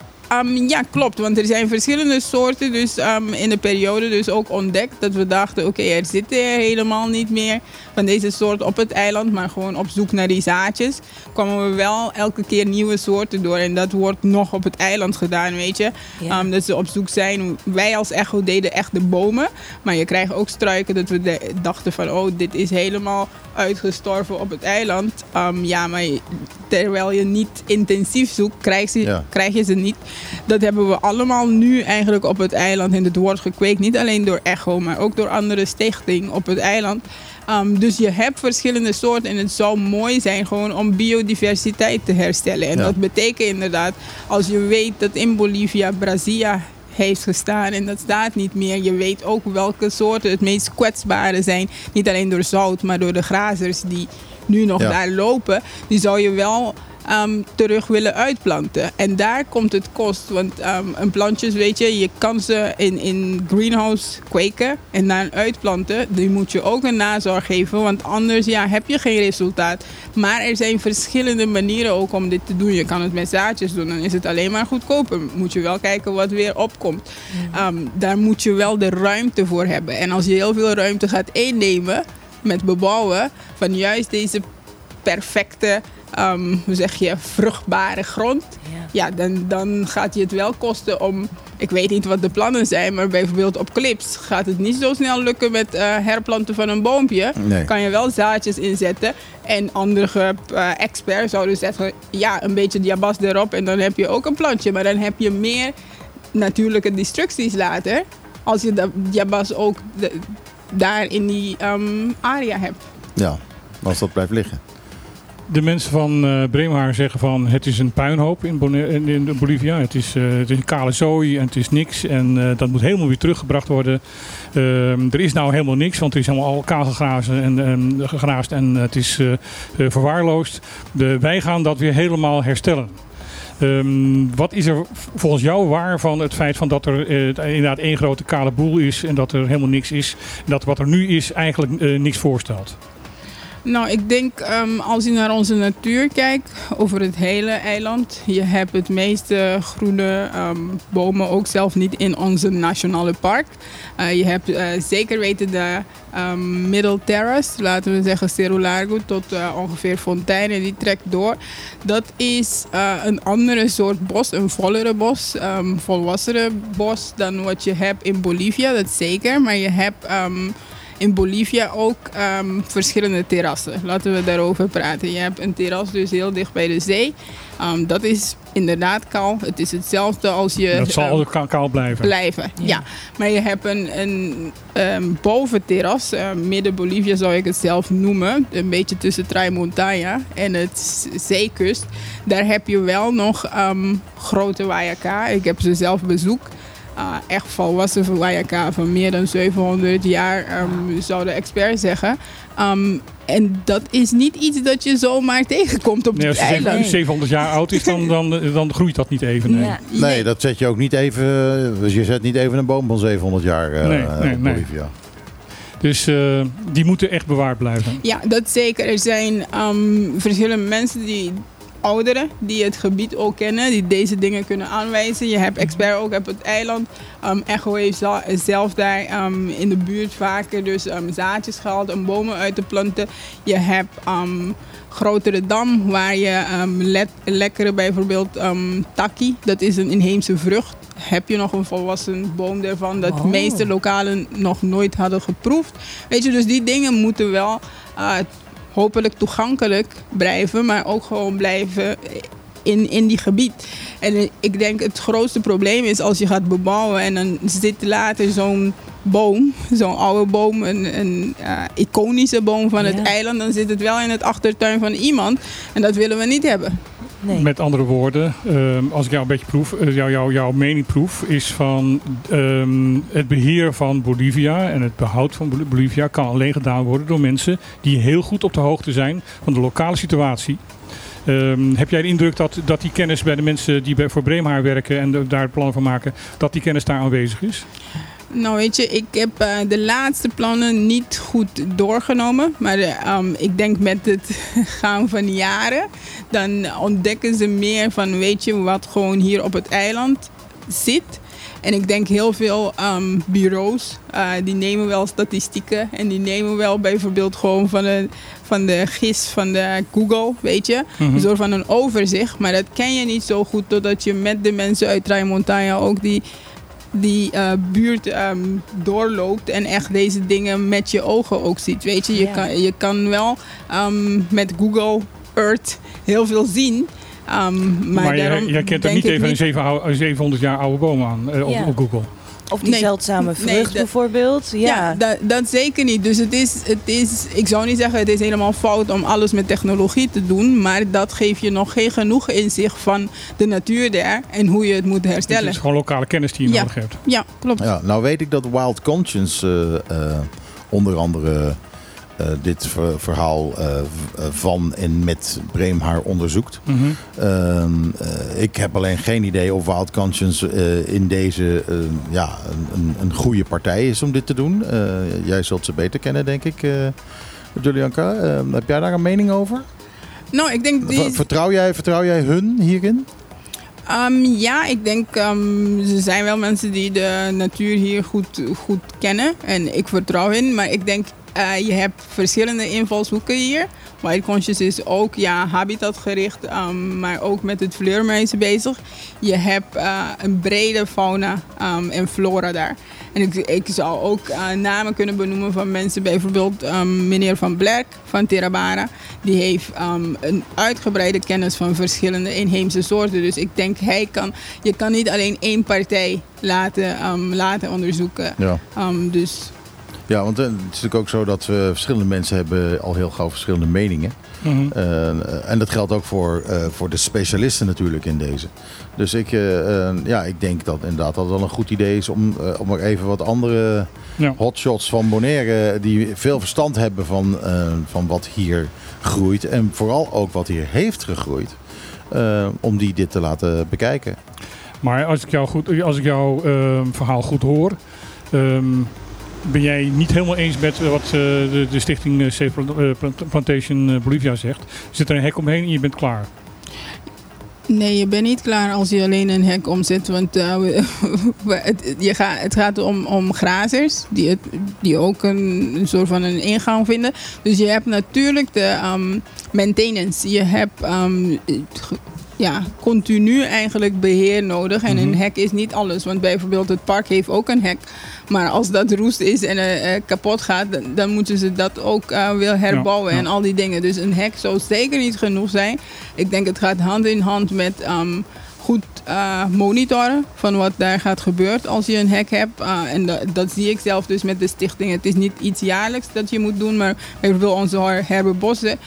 Ja, klopt. Want er zijn verschillende soorten dus, in de periode dus ook ontdekt. Dat we dachten, oké, er zitten helemaal niet meer van deze soort op het eiland. Maar gewoon op zoek naar die zaadjes komen we wel elke keer nieuwe soorten door. En dat wordt nog op het eiland gedaan, weet je. Ja. Dat ze op zoek zijn. Wij als Echo deden echt de bomen. Maar je krijgt ook struiken dat we dachten van, oh, dit is helemaal uitgestorven op het eiland. Ja, maar terwijl je niet intensief zoekt, krijg je ze niet. Dat hebben we allemaal nu eigenlijk op het eiland. En het wordt gekweekt niet alleen door Echo, maar ook door andere stichtingen op het eiland. Dus je hebt verschillende soorten en het zou mooi zijn gewoon om biodiversiteit te herstellen. En dat betekent inderdaad, als je weet dat in Bolivia Brasilia heeft gestaan en dat staat niet meer. Je weet ook welke soorten het meest kwetsbare zijn. Niet alleen door zout, maar door de grazers die nu nog daar lopen. Die zou je wel terug willen uitplanten. En daar komt het kost. Want een plantjes, weet je, je kan ze in greenhouse kweken en dan uitplanten. Die moet je ook een nazorg geven, want anders heb je geen resultaat. Maar er zijn verschillende manieren ook om dit te doen. Je kan het met zaadjes doen, dan is het alleen maar goedkoper. Moet je wel kijken wat weer opkomt. Daar moet je wel de ruimte voor hebben. En als je heel veel ruimte gaat innemen met bebouwen van juist deze perfecte, hoe zeg je, vruchtbare grond. Ja, dan gaat je het wel kosten om, ik weet niet wat de plannen zijn, maar bijvoorbeeld op klips gaat het niet zo snel lukken met herplanten van een boompje. Nee. Kan je wel zaadjes inzetten. En andere experts zouden zeggen, ja, een beetje diabas erop en dan heb je ook een plantje. Maar dan heb je meer natuurlijke destructies later, als je dat diabas ook daar in die area hebt. Ja, als dat blijft liggen. De mensen van Breemhaar zeggen van het is een puinhoop in Bolivia. Het is een kale zooi en het is niks. En dat moet helemaal weer teruggebracht worden. Er is nou helemaal niks, want er is helemaal al kaal gegraasd en het is verwaarloosd. Wij gaan dat weer helemaal herstellen. Wat is er volgens jou waar van het feit van dat er inderdaad één grote kale boel is en dat er helemaal niks is. En dat wat er nu is eigenlijk niks voorstelt? Nou, ik denk als je naar onze natuur kijkt, over het hele eiland. Je hebt het meeste groene bomen, ook zelf niet in onze nationale park. Je hebt zeker weten de middle terrace, laten we zeggen Cerro Largo, tot ongeveer Fontein. En die trekt door. Dat is een andere soort bos, een vollere bos, volwassenere bos dan wat je hebt in Bolivia, dat zeker. Maar je hebt in Bolivia ook verschillende terrassen. Laten we daarover praten. Je hebt een terras dus heel dicht bij de zee. Dat is inderdaad kaal. Het is hetzelfde als je... Dat zal altijd kaal blijven. Ja. Maar je hebt een boventerras. Midden Bolivia zou ik het zelf noemen. Een beetje tussen Traimontana en het zeekust. Daar heb je wel nog grote wayaka. Ik heb ze zelf bezoekt. Echt volwassen van wayaka van meer dan 700 jaar, zou de expert zeggen. En dat is niet iets dat je zomaar tegenkomt op dit eiland. Als je 700 jaar oud is, dan groeit dat niet even. Nee. Ja. Nee, dat zet je ook niet even. Dus je zet niet even een boom van 700 jaar op Bolivia. Dus die moeten echt bewaard blijven. Ja, dat zeker. Er zijn verschillende mensen die... Ouderen die het gebied ook kennen, die deze dingen kunnen aanwijzen. Je hebt experts ook op het eiland. Echo heeft zelf daar in de buurt vaker dus zaadjes gehaald om bomen uit te planten. Je hebt grotere dam waar je lekkere bijvoorbeeld takkie, dat is een inheemse vrucht. Heb je nog een volwassen boom daarvan dat de meeste lokalen nog nooit hadden geproefd. Weet je, dus die dingen moeten wel... hopelijk toegankelijk blijven, maar ook gewoon blijven in die gebied. En ik denk het grootste probleem is als je gaat bebouwen en dan zit later zo'n boom, zo'n oude boom, een iconische boom van het eiland, dan zit het wel in het achtertuin van iemand en dat willen we niet hebben. Nee. Met andere woorden, als ik jou een beetje proef, jouw mening proef, is van het beheer van Bolivia en het behoud van Bolivia kan alleen gedaan worden door mensen die heel goed op de hoogte zijn van de lokale situatie. Heb jij de indruk dat die kennis bij de mensen die voor Breemhaar werken en daar plannen van maken, dat die kennis daar aanwezig is? Nou weet je, ik heb de laatste plannen niet goed doorgenomen. Maar ik denk met het gaan van de jaren, dan ontdekken ze meer van weet je wat gewoon hier op het eiland zit. En ik denk heel veel bureaus, die nemen wel statistieken. En die nemen wel bijvoorbeeld gewoon van de GIS, van de Google, weet je. Mm-hmm. Een soort van een overzicht. Maar dat ken je niet zo goed totdat je met de mensen uit Traimontana ook die buurt doorloopt en echt deze dingen met je ogen ook ziet. Weet je, je kan wel met Google Earth heel veel zien. Maar je kent er niet even een 700 jaar oude boom aan op Google. Of die zeldzame vrucht bijvoorbeeld. Ja, dat zeker niet. Dus het is, ik zou niet zeggen, het is helemaal fout om alles met technologie te doen. Maar dat geeft je nog geen genoeg inzicht van de natuur daar en hoe je het moet herstellen. Dus het is gewoon lokale kennis die je nodig hebt. Ja, klopt. Ja, nou weet ik dat Wild Conscience onder andere dit verhaal van en met Breemhaar onderzoekt. Mm-hmm. Ik heb alleen geen idee of Wild Conscience in deze een goede partij is om dit te doen. Jij zult ze beter kennen, denk ik, Julianka. Heb jij daar een mening over? Nou, ik denk Vertrouw jij hun hierin? Ik denk er zijn wel mensen die de natuur hier goed kennen. En ik vertrouw hen, maar ik denk je hebt verschillende invalshoeken hier. Wild Conscience is ook habitatgericht, maar ook met het vleermuizen bezig. Je hebt een brede fauna en flora daar. En ik zou ook namen kunnen benoemen van mensen, bijvoorbeeld meneer Van Blerk van Terabara. Die heeft een uitgebreide kennis van verschillende inheemse soorten. Dus ik denk, je kan niet alleen één partij laten onderzoeken. Ja. Dus... Ja, want het is natuurlijk ook zo dat verschillende mensen hebben al heel gauw verschillende meningen. Mm-hmm. En dat geldt ook voor de specialisten natuurlijk in deze. Dus ik denk dat inderdaad dat het wel een goed idee is om er even wat andere hotshots van Bonaire die veel verstand hebben van wat hier groeit en vooral ook wat hier heeft gegroeid, om die dit te laten bekijken. Maar als ik jouw verhaal goed hoor... Ben jij niet helemaal eens met wat de stichting Safe Plantation Bolivia zegt? Zit er een hek omheen en je bent klaar? Nee, je bent niet klaar als je alleen een hek omzet. Want het gaat om grazers die ook een soort van een ingang vinden. Dus je hebt natuurlijk de maintenance. Je hebt... continu eigenlijk beheer nodig. En een hek is niet alles. Want bijvoorbeeld het park heeft ook een hek. Maar als dat roest is en kapot gaat, dan moeten ze dat ook weer herbouwen en al die dingen. Dus een hek zou zeker niet genoeg zijn. Ik denk het gaat hand in hand met goed monitoren van wat daar gaat gebeuren als je een hek hebt. En dat zie ik zelf dus met de stichting. Het is niet iets jaarlijks dat je moet doen, maar bijvoorbeeld onze herberbossen...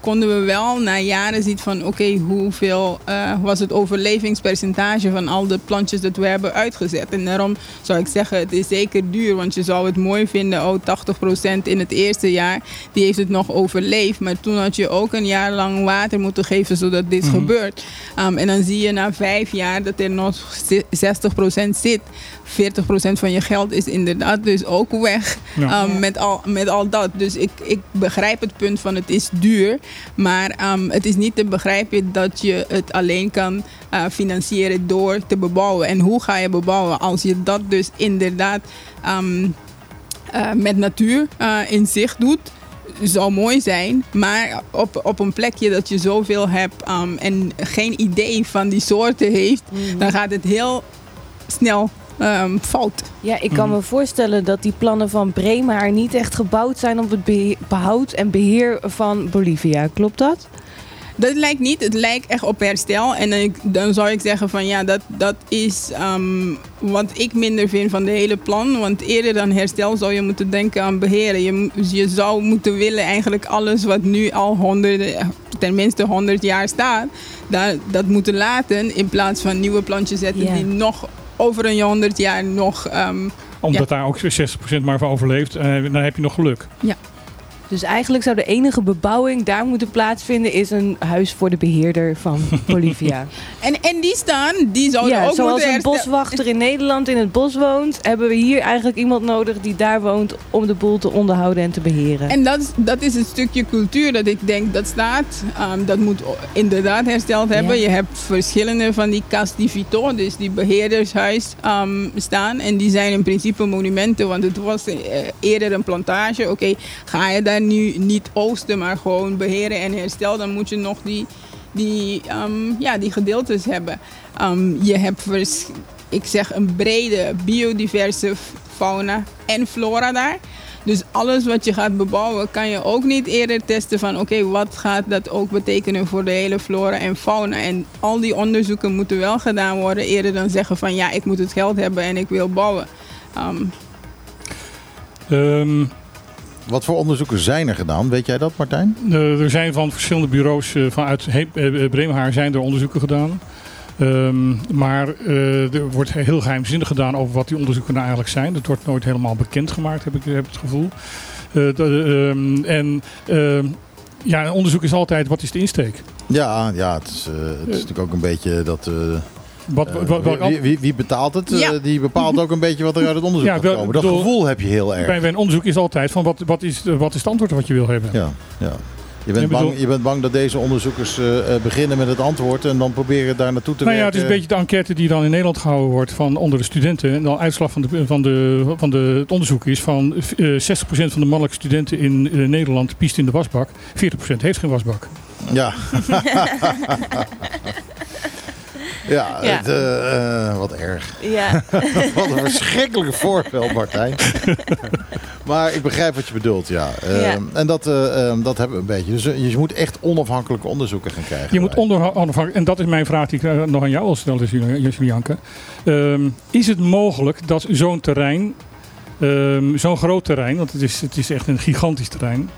konden we wel na jaren zien van hoeveel was het overlevingspercentage van al de plantjes dat we hebben uitgezet. En daarom zou ik zeggen, het is zeker duur, want je zou het mooi vinden, 80% in het eerste jaar, die heeft het nog overleefd. Maar toen had je ook een jaar lang water moeten geven zodat dit gebeurt. En dan zie je na 5 jaar dat er nog 60% zit. 40% van je geld is inderdaad dus ook weg met al dat. Dus ik begrijp het punt van het is duur. Maar het is niet te begrijpen dat je het alleen kan financieren door te bebouwen. En hoe ga je bebouwen als je dat dus inderdaad met natuur in zicht doet? Zou mooi zijn, maar op een plekje dat je zoveel hebt en geen idee van die soorten heeft, dan gaat het heel snel fout. Ja, ik kan me voorstellen dat die plannen van Breemhaar niet echt gebouwd zijn op het behoud en beheer van Bolivia. Klopt dat? Dat lijkt niet. Het lijkt echt op herstel. En dan zou ik zeggen van dat is wat ik minder vind van de hele plan. Want eerder dan herstel zou je moeten denken aan beheren. Je zou moeten willen eigenlijk alles wat nu al tenminste 100 jaar staat, dat moeten laten in plaats van nieuwe plantjes zetten die nog over een 100 jaar nog... Omdat daar ook 60% maar van overleeft. Dan heb je nog geluk. Ja. Dus eigenlijk zou de enige bebouwing daar moeten plaatsvinden is een huis voor de beheerder van Bolivia. en die staan, die zouden ook moeten herstellen. Zoals een boswachter in Nederland in het bos woont, hebben we hier eigenlijk iemand nodig die daar woont om de boel te onderhouden en te beheren. En dat is een stukje cultuur dat ik denk dat staat. Dat moet inderdaad hersteld hebben. Ja. Je hebt verschillende van die Casa di Vito, dus die beheerdershuis staan. En die zijn in principe monumenten, want het was eerder een plantage. Oké, ga je daar nu niet oosten, maar gewoon beheren en herstel, dan moet je nog die gedeeltes hebben. Je hebt een brede biodiverse fauna en flora daar. Dus alles wat je gaat bebouwen kan je ook niet eerder testen van oké, wat gaat dat ook betekenen voor de hele flora en fauna. En al die onderzoeken moeten wel gedaan worden eerder dan zeggen van ja, ik moet het geld hebben en ik wil bouwen. Wat voor onderzoeken zijn er gedaan? Weet jij dat, Martijn? Er zijn van verschillende bureaus vanuit Bremerhaven zijn er onderzoeken gedaan. Maar er wordt heel geheimzinnig gedaan over wat die onderzoeken nou eigenlijk zijn. Dat wordt nooit helemaal bekendgemaakt, heb ik het gevoel. Een onderzoek is altijd, wat is de insteek? Ja, het is natuurlijk ook een beetje dat... Wie betaalt het? Ja. Die bepaalt ook een beetje wat er uit het onderzoek gaat komen. Dat gevoel heb je heel erg. Bij een onderzoek is altijd van wat is het antwoord wat je wil hebben. Ja. Je bent bang dat deze onderzoekers beginnen met het antwoord en dan proberen daar naartoe te werken. Ja, het is een beetje de enquête die dan in Nederland gehouden wordt van onder de studenten. En dan uitslag van het onderzoek is van 60% van de mannelijke studenten in Nederland piest in de wasbak. 40% heeft geen wasbak. Ja. Ja. Wat erg. Ja. Wat een verschrikkelijk voorbeeld, Martijn. Maar ik begrijp wat je bedoelt, ja. En dat hebben we een beetje. Dus je moet echt onafhankelijke onderzoeken gaan krijgen. Je moet onafhankelijk. En dat is mijn vraag die ik nog aan jou al stelde, Julianke. Is het mogelijk dat zo'n terrein, zo'n groot terrein, want het is echt een gigantisch terrein,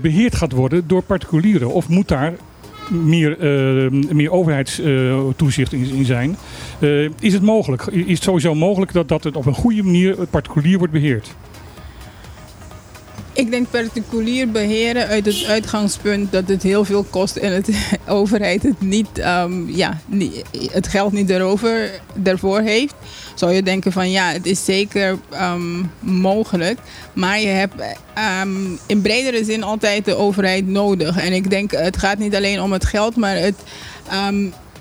beheerd gaat worden door particulieren? Of moet daar meer overheidstoezicht in zijn. Is het mogelijk? Is het sowieso mogelijk dat het op een goede manier particulier wordt beheerd? Ik denk particulier beheren uit het uitgangspunt dat het heel veel kost en de overheid het het geld niet daarvoor heeft. Zou je denken van ja, het is zeker mogelijk. Maar je hebt in bredere zin altijd de overheid nodig. En ik denk het gaat niet alleen om het geld, maar het...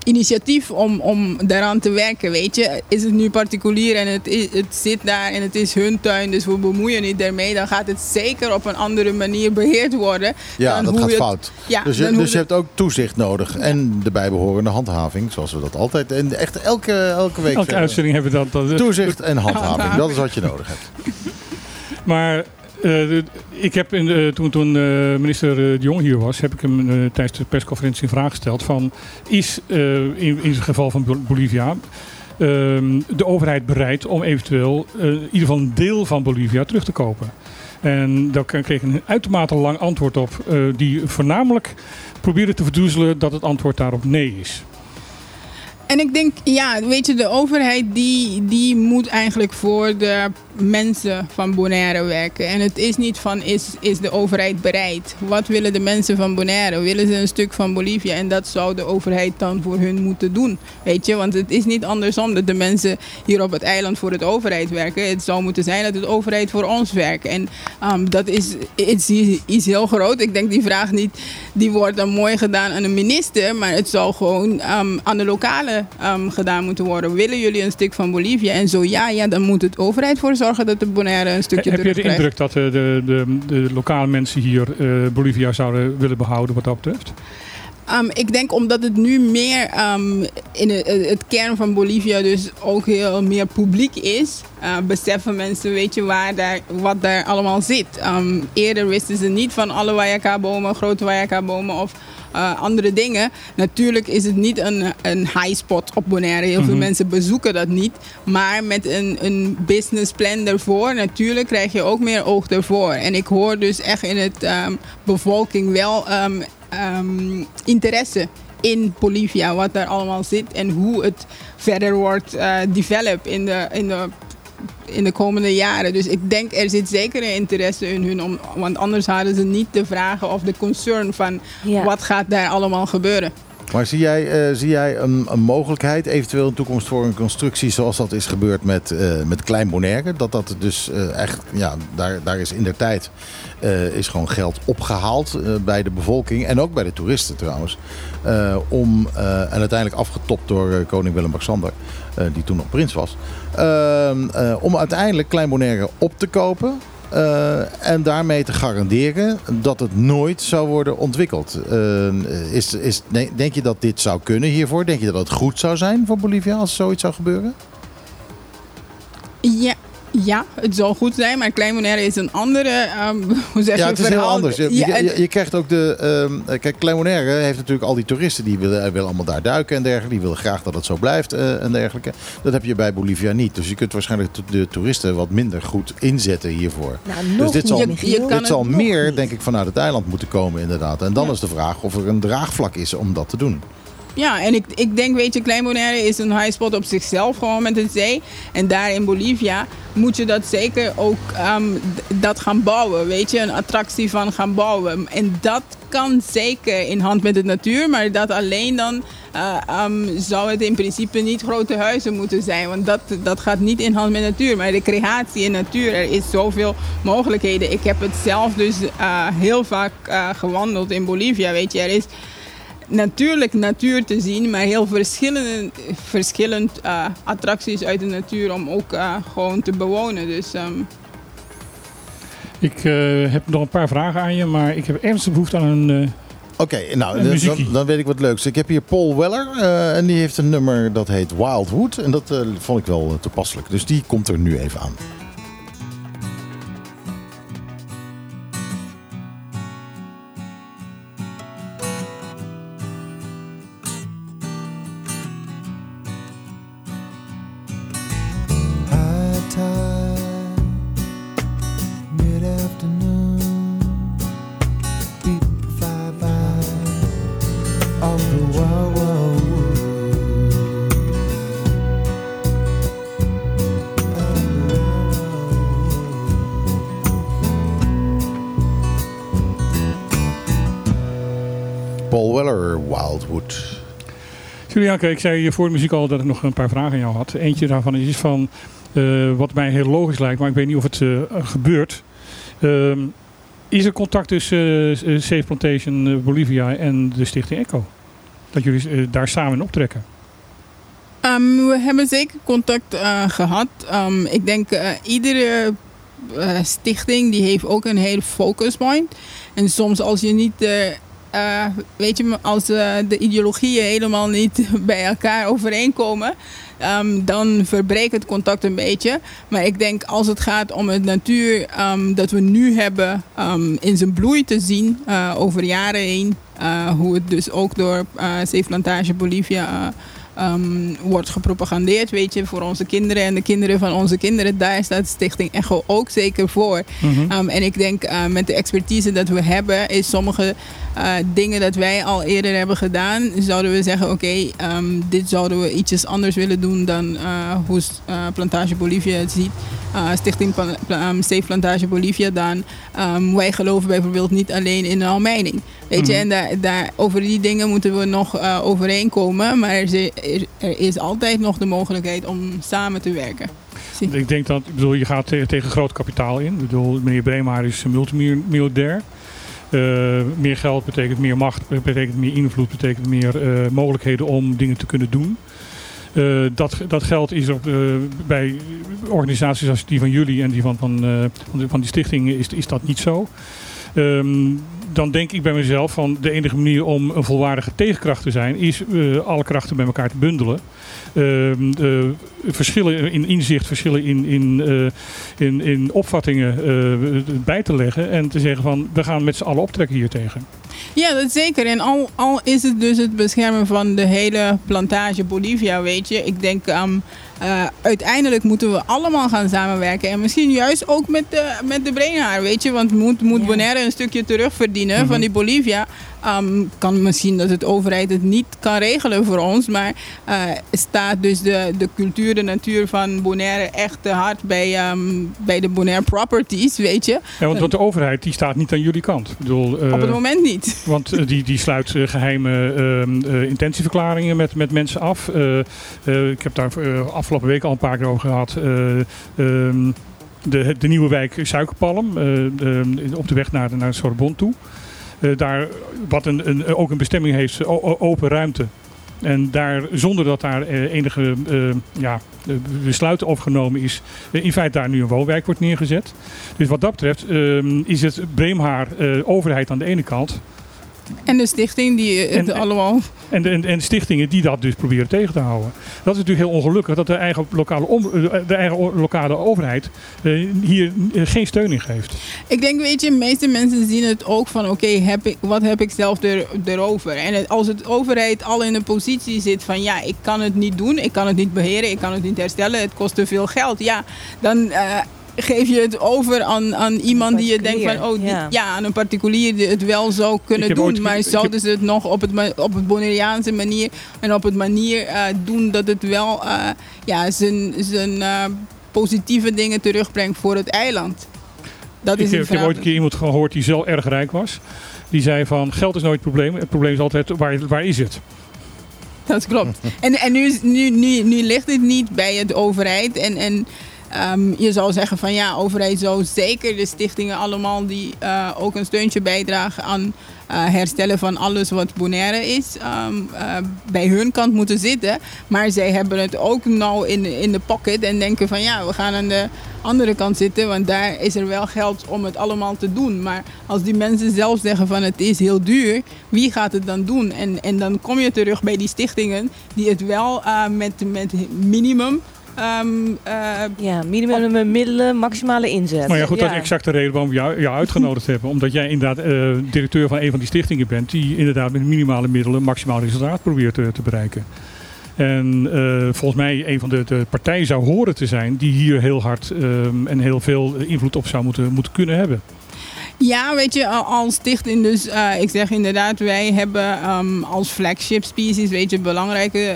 initiatief om daaraan te werken, weet je. Is het nu particulier en het zit daar en het is hun tuin, dus we bemoeien niet daarmee, dan gaat het zeker op een andere manier beheerd worden. Ja, dan dat gaat fout. Ja, dus je hebt ook toezicht nodig en de bijbehorende handhaving, zoals we dat altijd, en echt elke week. Elke uitzending hebben we dat. Toezicht en handhaving, dat is wat je nodig hebt. Maar... ik heb toen minister De Jong hier was, heb ik hem tijdens de persconferentie een vraag gesteld van is in het geval van Bolivia de overheid bereid om eventueel in ieder geval een deel van Bolivia terug te kopen? En daar kreeg ik een uitermate lang antwoord op die voornamelijk probeerde te verdoezelen dat het antwoord daarop nee is. En ik denk, ja, weet je, de overheid die moet eigenlijk voor de mensen van Bonaire werken. En het is niet van, is de overheid bereid? Wat willen de mensen van Bonaire? Willen ze een stuk van Bolivia? En dat zou de overheid dan voor hun moeten doen, weet je. Want het is niet andersom dat de mensen hier op het eiland voor de overheid werken. Het zou moeten zijn dat de overheid voor ons werkt. En dat is iets heel groot. Ik denk die vraag niet, die wordt dan mooi gedaan aan een minister. Maar het zou gewoon aan de lokale gedaan moeten worden. Willen jullie een stuk van Bolivia? En zo ja, dan moet het overheid voor zorgen dat de Bonaire een stukje terug krijgt. Heb je de indruk dat de lokale mensen hier Bolivia zouden willen behouden wat dat betreft? Ik denk omdat het nu meer in het kern van Bolivia dus ook heel meer publiek is. Beseffen mensen, weet je, wat daar allemaal zit. Eerder wisten ze niet van alle wayaka-bomen, grote wayaka-bomen of andere dingen. Natuurlijk is het niet een high spot op Bonaire. Heel veel mensen bezoeken dat niet. Maar met een business plan ervoor, natuurlijk krijg je ook meer oog ervoor. En ik hoor dus echt in het bevolking wel... interesse in Bolivia, wat daar allemaal zit en hoe het verder wordt developed in de in de komende jaren. Dus ik denk er zit zeker een interesse in hun. Want anders hadden ze niet de vragen of de concern van wat gaat daar allemaal gebeuren. Maar zie jij een mogelijkheid, eventueel een toekomst voor een constructie zoals dat is gebeurd met Klein Bonaire? Dat dus echt, daar is indertijd is gewoon geld opgehaald bij de bevolking en ook bij de toeristen trouwens. En uiteindelijk afgetopt door koning Willem-Alexander, die toen nog prins was. Om uiteindelijk Klein Bonaire op te kopen. En daarmee te garanderen dat het nooit zou worden ontwikkeld. Denk je dat dit zou kunnen hiervoor? Denk je dat het goed zou zijn voor Bolivia als zoiets zou gebeuren? Ja, het zal goed zijn, maar Klein Bonaire is een andere het is verhaal. Heel anders. Je krijgt ook kijk, Klein Bonaire heeft natuurlijk al die toeristen die willen allemaal daar duiken en dergelijke. Die willen graag dat het zo blijft en dergelijke. Dat heb je bij Bolivia niet. Dus je kunt waarschijnlijk de toeristen wat minder goed inzetten hiervoor. Nou, dus dit zal meer, niet. Denk ik, vanuit het eiland moeten komen inderdaad. En dan is de vraag of er een draagvlak is om dat te doen. Ja, en ik denk, Klein Bonaire is een highspot op zichzelf, gewoon met de zee. En daar in Bolivia moet je dat zeker ook dat gaan bouwen, een attractie van gaan bouwen. En dat kan zeker in hand met de natuur, maar dat alleen dan zou het in principe niet grote huizen moeten zijn. Want dat gaat niet in hand met natuur, maar de creatie in natuur, er is zoveel mogelijkheden. Ik heb het zelf dus heel vaak gewandeld in Bolivia, er is... Natuurlijk natuur te zien, maar heel verschillend attracties uit de natuur om ook gewoon te bewonen. Dus, Ik heb nog een paar vragen aan je, maar ik heb ernstig behoefte aan een dan weet ik wat leuks. Ik heb hier Paul Weller en die heeft een nummer dat heet Wildwood. En dat vond ik wel toepasselijk, dus die komt er nu even aan. Wildwood. Julianke, ik zei je voor de muziek al dat ik nog een paar vragen aan jou had. Eentje daarvan is van wat mij heel logisch lijkt, maar ik weet niet of het gebeurt. Is er contact tussen Safe Plantation Bolivia en de Stichting ECHO? Dat jullie daar samen in optrekken? We hebben zeker contact gehad. Ik denk iedere stichting die heeft ook een heel focus point. En soms als je niet... als de ideologieën helemaal niet bij elkaar overeenkomen, dan verbreekt het contact een beetje. Maar ik denk als het gaat om het natuur dat we nu hebben in zijn bloei te zien over jaren heen. Hoe het dus ook door Safe Plantage Bolivia wordt gepropagandeerd, voor onze kinderen en de kinderen van onze kinderen. Daar staat Stichting ECHO ook zeker voor. Mm-hmm. En ik denk met de expertise dat we hebben, is sommige dingen dat wij al eerder hebben gedaan, zouden we zeggen, dit zouden we ietsjes anders willen doen dan hoe Plantage Bolivia het ziet. Stichting Safe Plantage Bolivia dan. Wij geloven bijvoorbeeld niet alleen in de almeining. En over die dingen moeten we nog overeenkomen. Maar er is altijd nog de mogelijkheid om samen te werken. Zie. Ik denk dat, je gaat tegen groot kapitaal in. Meneer Bremaer is multimiljardair. Meer geld betekent meer macht, betekent meer invloed, betekent meer mogelijkheden om dingen te kunnen doen. Dat geld is bij organisaties als die van jullie en die van die stichting is dat niet zo. Dan denk ik bij mezelf van de enige manier om een volwaardige tegenkracht te zijn is alle krachten bij elkaar te bundelen. Verschillen in inzicht, verschillen in opvattingen bij te leggen en te zeggen van we gaan met z'n allen optrekken hiertegen. Ja, dat zeker. En al is het dus het beschermen van de hele plantage Bolivia, Ik denk uiteindelijk moeten we allemaal gaan samenwerken. En misschien juist ook met de Bremaer, Want moet Bonaire een stukje terugverdienen van die Bolivia. kan misschien dat de overheid het niet kan regelen voor ons. Maar staat dus de cultuur, de natuur van Bonaire echt hard bij de Bonaire properties, weet je. Ja, want de overheid die staat niet aan jullie kant. Ik bedoel, op het moment niet. Want die sluit geheime intentieverklaringen met mensen af. Ik heb daar afgelopen week al een paar keer over gehad. De nieuwe wijk Suikerpalm, op de weg naar Sorbonne toe. Daar, wat ook een bestemming heeft, open ruimte. En daar, zonder dat daar enige besluit over genomen is, in feite daar nu een woonwijk wordt neergezet. Dus wat dat betreft is het Breemhaar overheid aan de ene kant. En de stichting die het allemaal... En stichtingen die dat dus proberen tegen te houden. Dat is natuurlijk heel ongelukkig dat de eigen lokale overheid hier geen steun in geeft. Ik denk, weet je, de meeste mensen zien het ook van wat heb ik zelf erover? En als de overheid al in een positie zit van ik kan het niet doen, ik kan het niet beheren, ik kan het niet herstellen, het kost te veel geld. Ja, dan... geef je het over aan iemand die je denkt van, aan een particulier die het wel zou kunnen doen. Maar zouden ze het nog op het Bonaireaanse manier en op het manier doen dat het wel zijn positieve dingen terugbrengt voor het eiland? Ik heb ooit een keer iemand gehoord die zelf erg rijk was. Die zei van, geld is nooit het probleem. Het probleem is altijd, waar is het? Dat klopt. En nu ligt het niet bij de overheid en je zou zeggen van overheid zou zeker de stichtingen allemaal die ook een steuntje bijdragen aan herstellen van alles wat Bonaire is, bij hun kant moeten zitten. Maar zij hebben het ook nou in de pocket en denken van we gaan aan de andere kant zitten, want daar is er wel geld om het allemaal te doen. Maar als die mensen zelf zeggen van het is heel duur, wie gaat het dan doen? En dan kom je terug bij die stichtingen die het wel met minimum... minimum middelen, maximale inzet. Maar dat is exact de reden waarom we jou uitgenodigd hebben. Omdat jij inderdaad directeur van een van die stichtingen bent die inderdaad met minimale middelen maximaal resultaat probeert te bereiken. En volgens mij een van de partijen zou horen te zijn die hier heel hard en heel veel invloed op zou moeten kunnen hebben. Ja, weet je, als stichting dus, ik zeg inderdaad, wij hebben als flagship species, weet je, belangrijke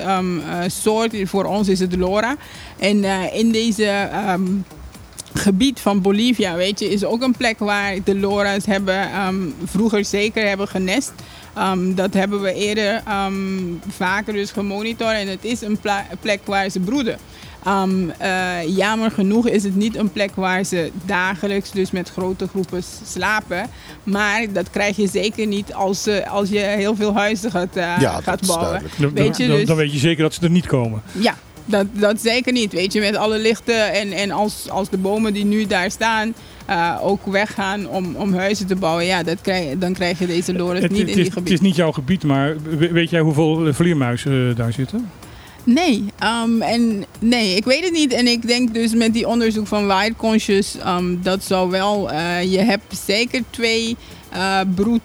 soort, voor ons is het Lora. En in deze gebied van Bolivia, weet je, is ook een plek waar de Lora's hebben, vroeger zeker hebben genest. Dat hebben we eerder vaker dus gemonitord en het is een plek waar ze broeden. Jammer genoeg is het niet een plek waar ze dagelijks dus met grote groepen slapen. Maar dat krijg je zeker niet als je heel veel huizen gaat bouwen. Dan weet je zeker dat ze er niet komen. Ja, dat zeker niet. Weet je, met alle lichten en als de bomen die nu daar staan... ook weggaan om huizen te bouwen, dan krijg je deze loris niet in die gebied. Het is niet jouw gebied, maar weet jij hoeveel vleermuizen daar zitten? Nee, ik weet het niet. En ik denk dus met die onderzoek van Wild Conscious, dat zou wel... je hebt zeker 2 broed...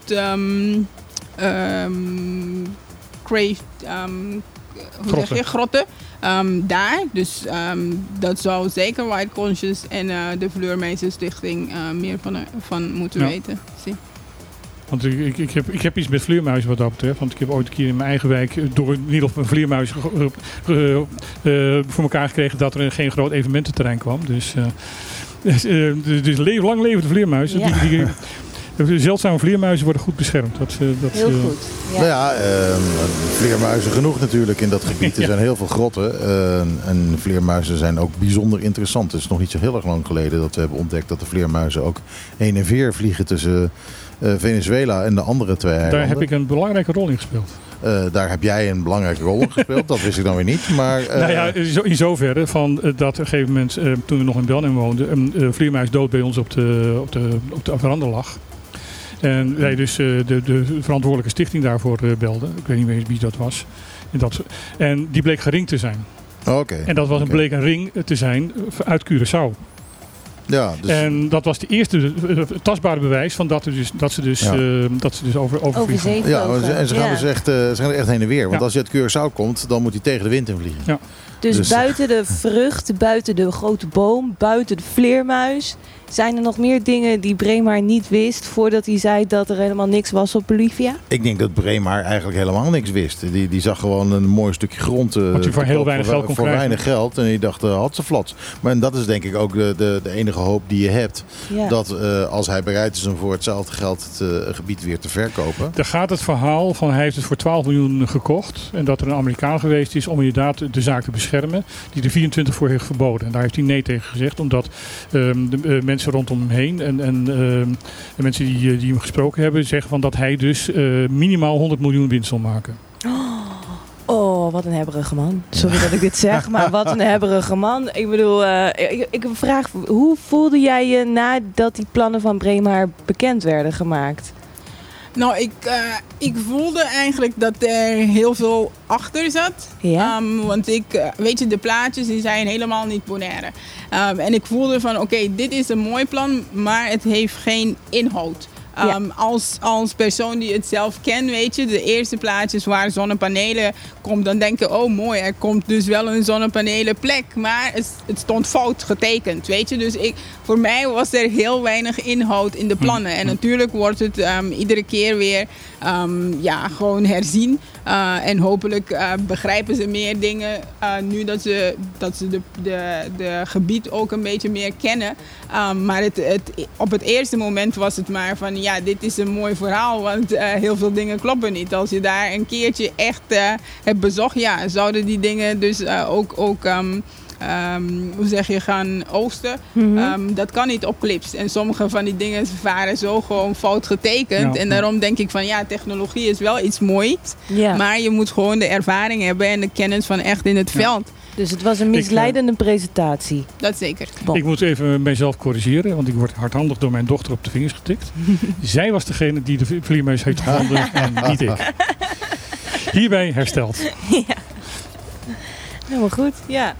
grotten. Daar. Dus dat zou zeker Wild Conscious en de Vleermuizenstichting meer van moeten weten. Zie. Want ik heb iets met vleermuizen wat dat betreft. Want ik heb ooit een keer in mijn eigen wijk door middel van vleermuizen voor elkaar gekregen dat er geen groot evenemententerrein kwam. Dus lang leven de vleermuizen. Ja. Zeldzame vleermuizen worden goed beschermd. Heel goed. Ja. Vleermuizen genoeg natuurlijk in dat gebied. Er zijn heel veel grotten. En vleermuizen zijn ook bijzonder interessant. Het is nog niet zo heel erg lang geleden dat we hebben ontdekt dat de vleermuizen ook heen en weer vliegen tussen Venezuela en de andere 2 eilanden. Daar heb ik een belangrijke rol in gespeeld. Daar heb jij een belangrijke rol in gespeeld. Dat wist ik dan weer niet. Maar, in zoverre van dat op een gegeven moment, toen we nog in België woonden, een vleermuis dood bij ons op de veranda lag. En wij dus de verantwoordelijke stichting daarvoor belden. Ik weet niet meer wie dat was. En die bleek geringd te zijn. Okay. En dat bleek een ring te zijn uit Curaçao. Ja, dus... En dat was de eerste tastbare bewijs van dat ze dus overvliegen. En ze gaan dus echt heen en weer. Want als je uit Curaçao komt, dan moet hij tegen de wind in vliegen. Ja. Dus buiten de vrucht, buiten de grote boom, buiten de vleermuis... zijn er nog meer dingen die Bremaer niet wist... voordat hij zei dat er helemaal niks was op Bolivia? Ik denk dat Bremaer eigenlijk helemaal niks wist. Die zag gewoon een mooi stukje grond... Wat je voor heel weinig geld kon krijgen. Voor weinig geld. En die dacht, had ze flats. Maar en dat is denk ik ook de enige hoop die je hebt. Ja. Dat als hij bereid is om voor hetzelfde geld het gebied weer te verkopen... Daar gaat het verhaal van hij heeft het voor 12 miljoen gekocht... en dat er een Amerikaan geweest is om inderdaad de zaak te beschermen... die de 24 voor heeft verboden. En daar heeft hij nee tegen gezegd, omdat de mensen... rondom hem heen en mensen die hem gesproken hebben zeggen van dat hij dus minimaal 100 miljoen winst zal maken. Oh, wat een hebberige man. Sorry dat ik dit zeg, maar wat een hebberige man. Ik bedoel, ik vraag, hoe voelde jij je nadat die plannen van Bremaer bekend werden gemaakt? Nou, ik voelde eigenlijk dat er heel veel achter zat. Ja. Want de plaatjes die zijn helemaal niet Bonaire. En ik voelde van, oké, dit is een mooi plan, maar het heeft geen inhoud. Ja. Als persoon die het zelf kent, weet je, de eerste plaatjes waar zonnepanelen komt, dan denk je, oh mooi, er komt dus wel een zonnepanelenplek, maar het stond fout getekend, weet je. Dus voor mij was er heel weinig inhoud in de plannen. En natuurlijk wordt het iedere keer weer gewoon herzien. En hopelijk begrijpen ze meer dingen nu dat ze de gebied ook een beetje meer kennen. Maar op het eerste moment was het maar van ja, dit is een mooi verhaal, want heel veel dingen kloppen niet. Als je daar een keertje echt hebt bezocht, ja, zouden die dingen dus gaan oogsten. Mm-hmm. Dat kan niet op clips. En sommige van die dingen waren zo gewoon fout getekend. Ja, en daarom denk ik van ja, technologie is wel iets moois. Yeah. Maar je moet gewoon de ervaring hebben en de kennis van echt in het veld. Dus het was een misleidende presentatie. Dat zeker. Bon. Ik moet even mezelf corrigeren, want ik word hardhandig door mijn dochter op de vingers getikt. Zij was degene die de vleermuis heeft gevonden en niet ik. Hierbij hersteld. Ja. Helemaal goed, ja.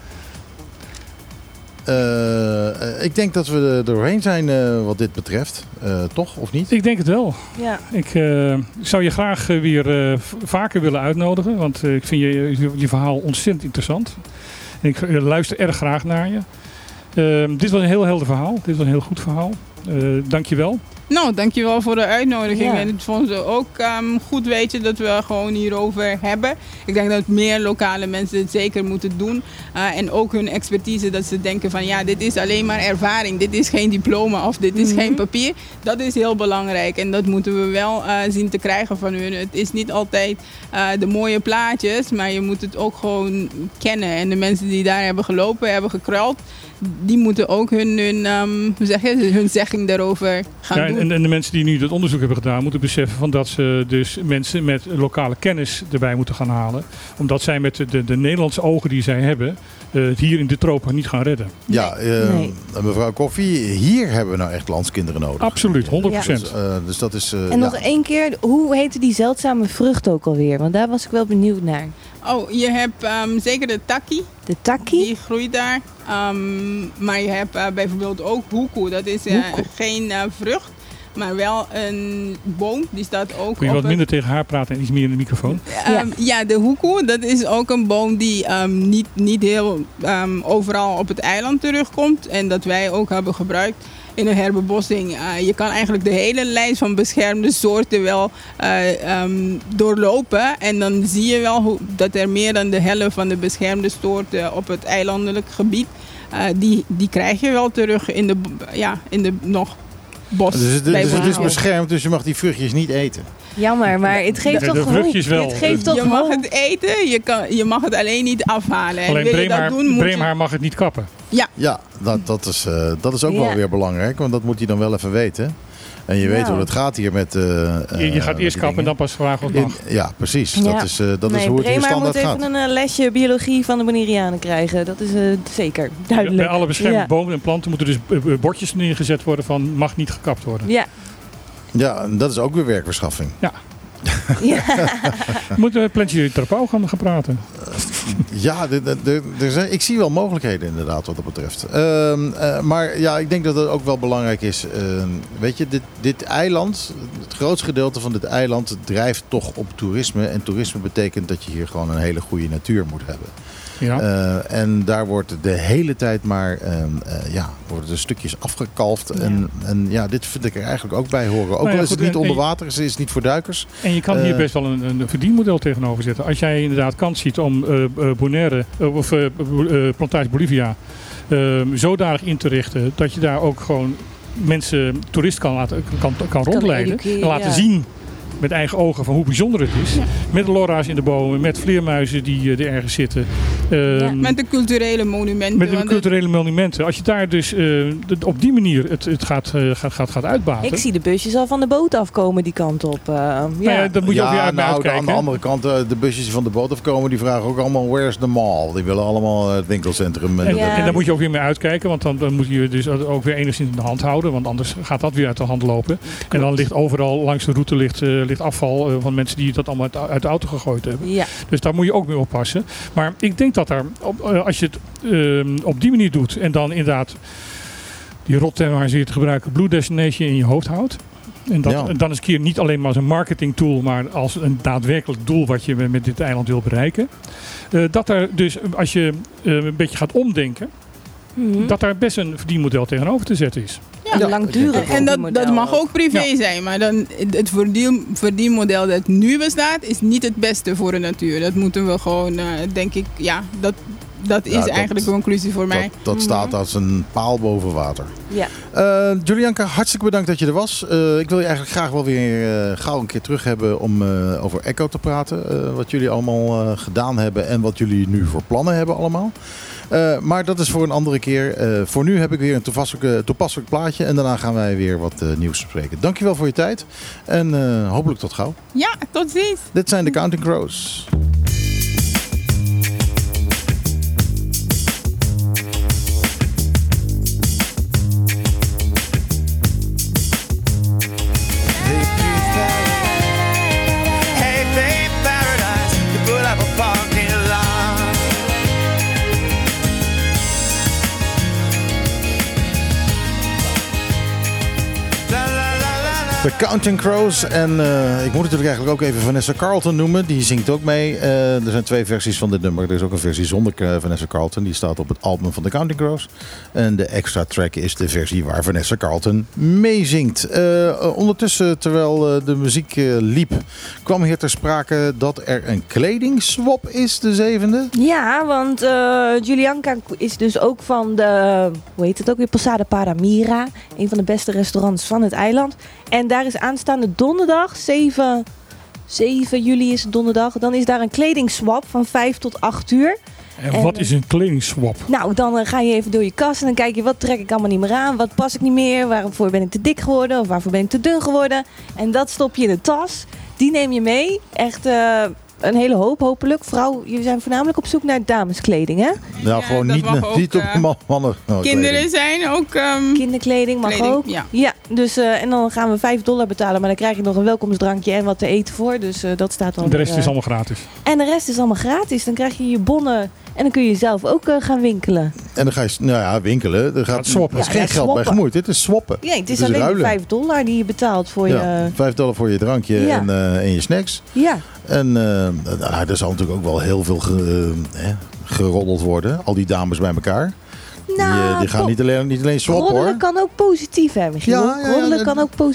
Ik denk dat we er doorheen zijn wat dit betreft. Toch, of niet? Ik denk het wel. Ja. Ik zou je graag weer vaker willen uitnodigen. Want ik vind je verhaal ontzettend interessant. En ik luister erg graag naar je. Dit was een heel helder verhaal. Dit was een heel goed verhaal. Dank je wel. Nou, dankjewel voor de uitnodiging. Ja. En ik vond het ook goed weten dat we gewoon hierover hebben. Ik denk dat meer lokale mensen het zeker moeten doen. En ook hun expertise, dat ze denken van ja, dit is alleen maar ervaring. Dit is geen diploma of dit is geen papier. Dat is heel belangrijk en dat moeten we wel zien te krijgen van hun. Het is niet altijd de mooie plaatjes, maar je moet het ook gewoon kennen. En de mensen die daar hebben gelopen, hebben gekruild, die moeten ook hun zegging daarover gaan doen. En de mensen die nu dat onderzoek hebben gedaan, moeten beseffen van dat ze dus mensen met lokale kennis erbij moeten gaan halen. Omdat zij met de Nederlandse ogen die zij hebben, het hier in de tropen niet gaan redden. Ja, mevrouw Koffie, hier hebben we nou echt landskinderen nodig. Absoluut, 100%. Ja. Dus dat is, en nog één keer, hoe heette die zeldzame vrucht ook alweer? Want daar was ik wel benieuwd naar. Oh, je hebt zeker de takkie. De takkie? Die groeit daar. Maar je hebt bijvoorbeeld ook hoekoe. Dat is geen vrucht. Maar wel een boom, die staat ook. Kun je wat minder tegen haar praten en iets meer in de microfoon? Ja, de hoekoe, dat is ook een boom die niet heel overal op het eiland terugkomt. En dat wij ook hebben gebruikt in een herbebossing. Je kan eigenlijk de hele lijst van beschermde soorten wel doorlopen. En dan zie je wel dat er meer dan de helft van de beschermde soorten op het eilandelijk gebied, die krijg je wel terug in de nog. Bos. Het is beschermd, dus je mag die vruchtjes niet eten. Jammer, maar het geeft toch vruchtjes wel. Het geeft toch je mag het eten, je mag het alleen niet afhalen. Alleen Bremaer mag het niet kappen. Ja dat is ook wel weer belangrijk, want dat moet hij dan wel even weten. En je weet hoe het gaat hier met... je gaat eerst kappen en dan pas vragen wat mag. Ja, precies. Dat is hoe het hier standaard gaat. Moet even een lesje biologie van de Bonaireanen krijgen. Dat is zeker duidelijk. Bij alle beschermde bomen en planten moeten dus bordjes neergezet worden van mag niet gekapt worden. Ja, en dat is ook weer werkverschaffing. Ja. Moeten we plantje terapeut gaan praten? Ja, ik zie wel mogelijkheden inderdaad wat dat betreft. Maar ja, ik denk dat het ook wel belangrijk is. Weet je, dit eiland, het grootste gedeelte van dit eiland drijft toch op toerisme. En toerisme betekent dat je hier gewoon een hele goede natuur moet hebben. Ja. En daar wordt de hele tijd maar worden er stukjes afgekalfd. Ja. En ja, dit vind ik er eigenlijk ook bij horen. Ook nou ja, al is goed, het niet onder water, is het niet voor duikers. En je kan hier best wel een verdienmodel tegenover zetten. Als jij inderdaad kans ziet om Bonaire of Plantage Bolivia zodanig in te richten dat je daar ook gewoon mensen, toeristen kan rondleiden en laten zien met eigen ogen van hoe bijzonder het is. Ja. Met lora's in de bomen, met vleermuizen die er ergens zitten. Met de culturele monumenten. Als je daar dus op die manier het gaat uitbaten. Ik zie de busjes al van de boot afkomen die kant op. Ja, dat moet je ook weer uitkijken. Aan de andere kant, de busjes van de boot afkomen, die vragen ook allemaal where's the mall? Die willen allemaal het winkelcentrum. En daar moet je ook weer mee uitkijken, want dan moet je dus ook weer enigszins in de hand houden, want anders gaat dat weer uit de hand lopen. Klopt. En dan ligt overal langs de route ligt afval van mensen die dat allemaal uit de auto gegooid hebben. Ja. Dus daar moet je ook mee oppassen. Maar ik denk dat als je het op die manier doet en dan inderdaad die rotterm waar ze het gebruiken, Blue Destination in je hoofd houdt. En dan is het hier niet alleen maar als een marketing tool, maar als een daadwerkelijk doel wat je met dit eiland wil bereiken. Dat er dus, als je een beetje gaat omdenken, dat daar best een verdienmodel tegenover te zetten is. Ja. Langdurig. En dat mag ook privé zijn, maar dan, het verdienmodel dat nu bestaat is niet het beste voor de natuur. Dat moeten we gewoon, denk ik, dat is eigenlijk de conclusie voor mij. Dat staat als een paal boven water. Ja. Julianka, hartstikke bedankt dat je er was. Ik wil je eigenlijk graag wel weer gauw een keer terug hebben om over Echo te praten. Wat jullie allemaal gedaan hebben en wat jullie nu voor plannen hebben allemaal. Maar dat is voor een andere keer. Voor nu heb ik weer een toepasselijk plaatje. En daarna gaan wij weer wat nieuws bespreken. Dankjewel voor je tijd. En hopelijk tot gauw. Ja, tot ziens. Dit zijn de Counting Crows. The Counting Crows. En ik moet natuurlijk eigenlijk ook even Vanessa Carlton noemen. Die zingt ook mee. Er zijn 2 versies van dit nummer. Er is ook een versie zonder Vanessa Carlton. Die staat op het album van The Counting Crows. En de extra track is de versie waar Vanessa Carlton mee zingt. Ondertussen, terwijl de muziek liep, kwam hier ter sprake dat er een kledingswap is, de 7e. Ja, want Julianka is dus ook van de, hoe heet het ook weer, Posada Paramira. Een van de beste restaurants van het eiland. En daar is aanstaande donderdag, 7 juli is het donderdag, dan is daar een kledingswap van 5 tot 8 uur. En wat is een kledingswap? Nou, dan ga je even door je kast en dan kijk je wat trek ik allemaal niet meer aan, wat pas ik niet meer, waarvoor ben ik te dik geworden of waarvoor ben ik te dun geworden. En dat stop je in de tas, die neem je mee, echt... Een hele hoop, hopelijk. Jullie zijn voornamelijk op zoek naar dameskleding, hè? Ja, gewoon niet op mannen. Kinderen zijn ook... Kinderkleding mag ook. Ja, dus, en dan gaan we $5 betalen. Maar dan krijg je nog een welkomstdrankje en wat te eten voor. Dus dat staat al. En de rest is allemaal gratis. Dan krijg je je bonnen... En dan kun je zelf ook gaan winkelen. En dan ga je, winkelen. Er gaat swappen. Er is geen geld bij gemoeid. Dit is swappen. Ja, het is alleen ruilen. $5 die je betaalt voor je... $5 voor je drankje en je snacks. Ja. En er zal natuurlijk ook wel heel veel geroddeld worden. Al die dames bij elkaar. Nou, die gaan niet alleen swappen, hoor. Roddelen kan ook positief hebben.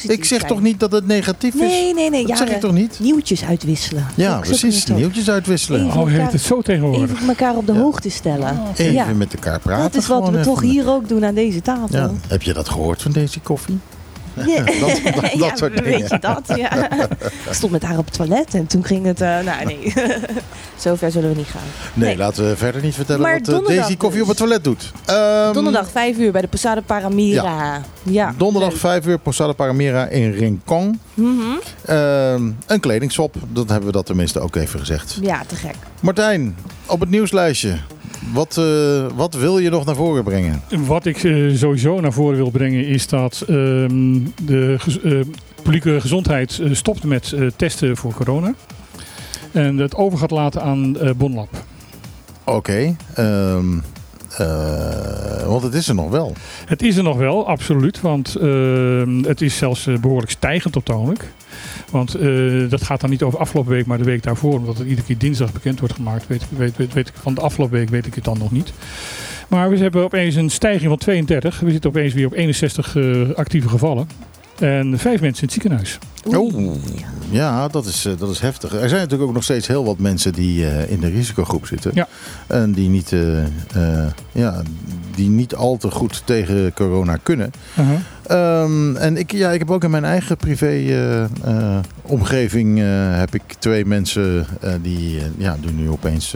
Ik zeg toch niet dat het negatief is? Nee. Dat zeg ik toch niet? Nieuwtjes uitwisselen. Ja, precies. Nieuwtjes uitwisselen. Heet het zo tegenwoordig. Even elkaar op de hoogte stellen. Even met elkaar praten. Dat is wat we toch hier ook doen aan deze tafel. Ja. Heb je dat gehoord van Daisy Coffee? Ja. Dat soort dingen. Weet je dat? Ja. Ik stond met haar op het toilet en toen ging het... nee. Zover zullen we niet gaan. Nee, laten we verder niet vertellen maar wat Daisy Coffee op het toilet doet. Donderdag 5 uur bij de Posada Paramira. Ja. Donderdag 5 uur Posada Paramira in Rincon. Mm-hmm. Een kledingswap. Dat hebben we dat tenminste ook even gezegd. Ja, te gek. Martijn, op het nieuwslijstje. Wat wil je nog naar voren brengen? Wat ik sowieso naar voren wil brengen is dat de publieke gezondheid stopt met testen voor corona. En het over gaat laten aan Bonlab. Oké. Want het is er nog wel. Het is er nog wel, absoluut. Want het is zelfs behoorlijk stijgend op het ogenblik. Want dat gaat dan niet over afgelopen week, maar de week daarvoor. Omdat het iedere keer dinsdag bekend wordt gemaakt. Weet ik, van de afgelopen week weet ik het dan nog niet. Maar we hebben opeens een stijging van 32. We zitten opeens weer op 61 actieve gevallen. En 5 mensen in het ziekenhuis. Oh, ja, dat is heftig. Er zijn natuurlijk ook nog steeds heel wat mensen die in de risicogroep zitten. Ja. En die niet al te goed tegen corona kunnen. Uh-huh. En ik heb ook in mijn eigen privé omgeving heb ik 2 mensen die nu opeens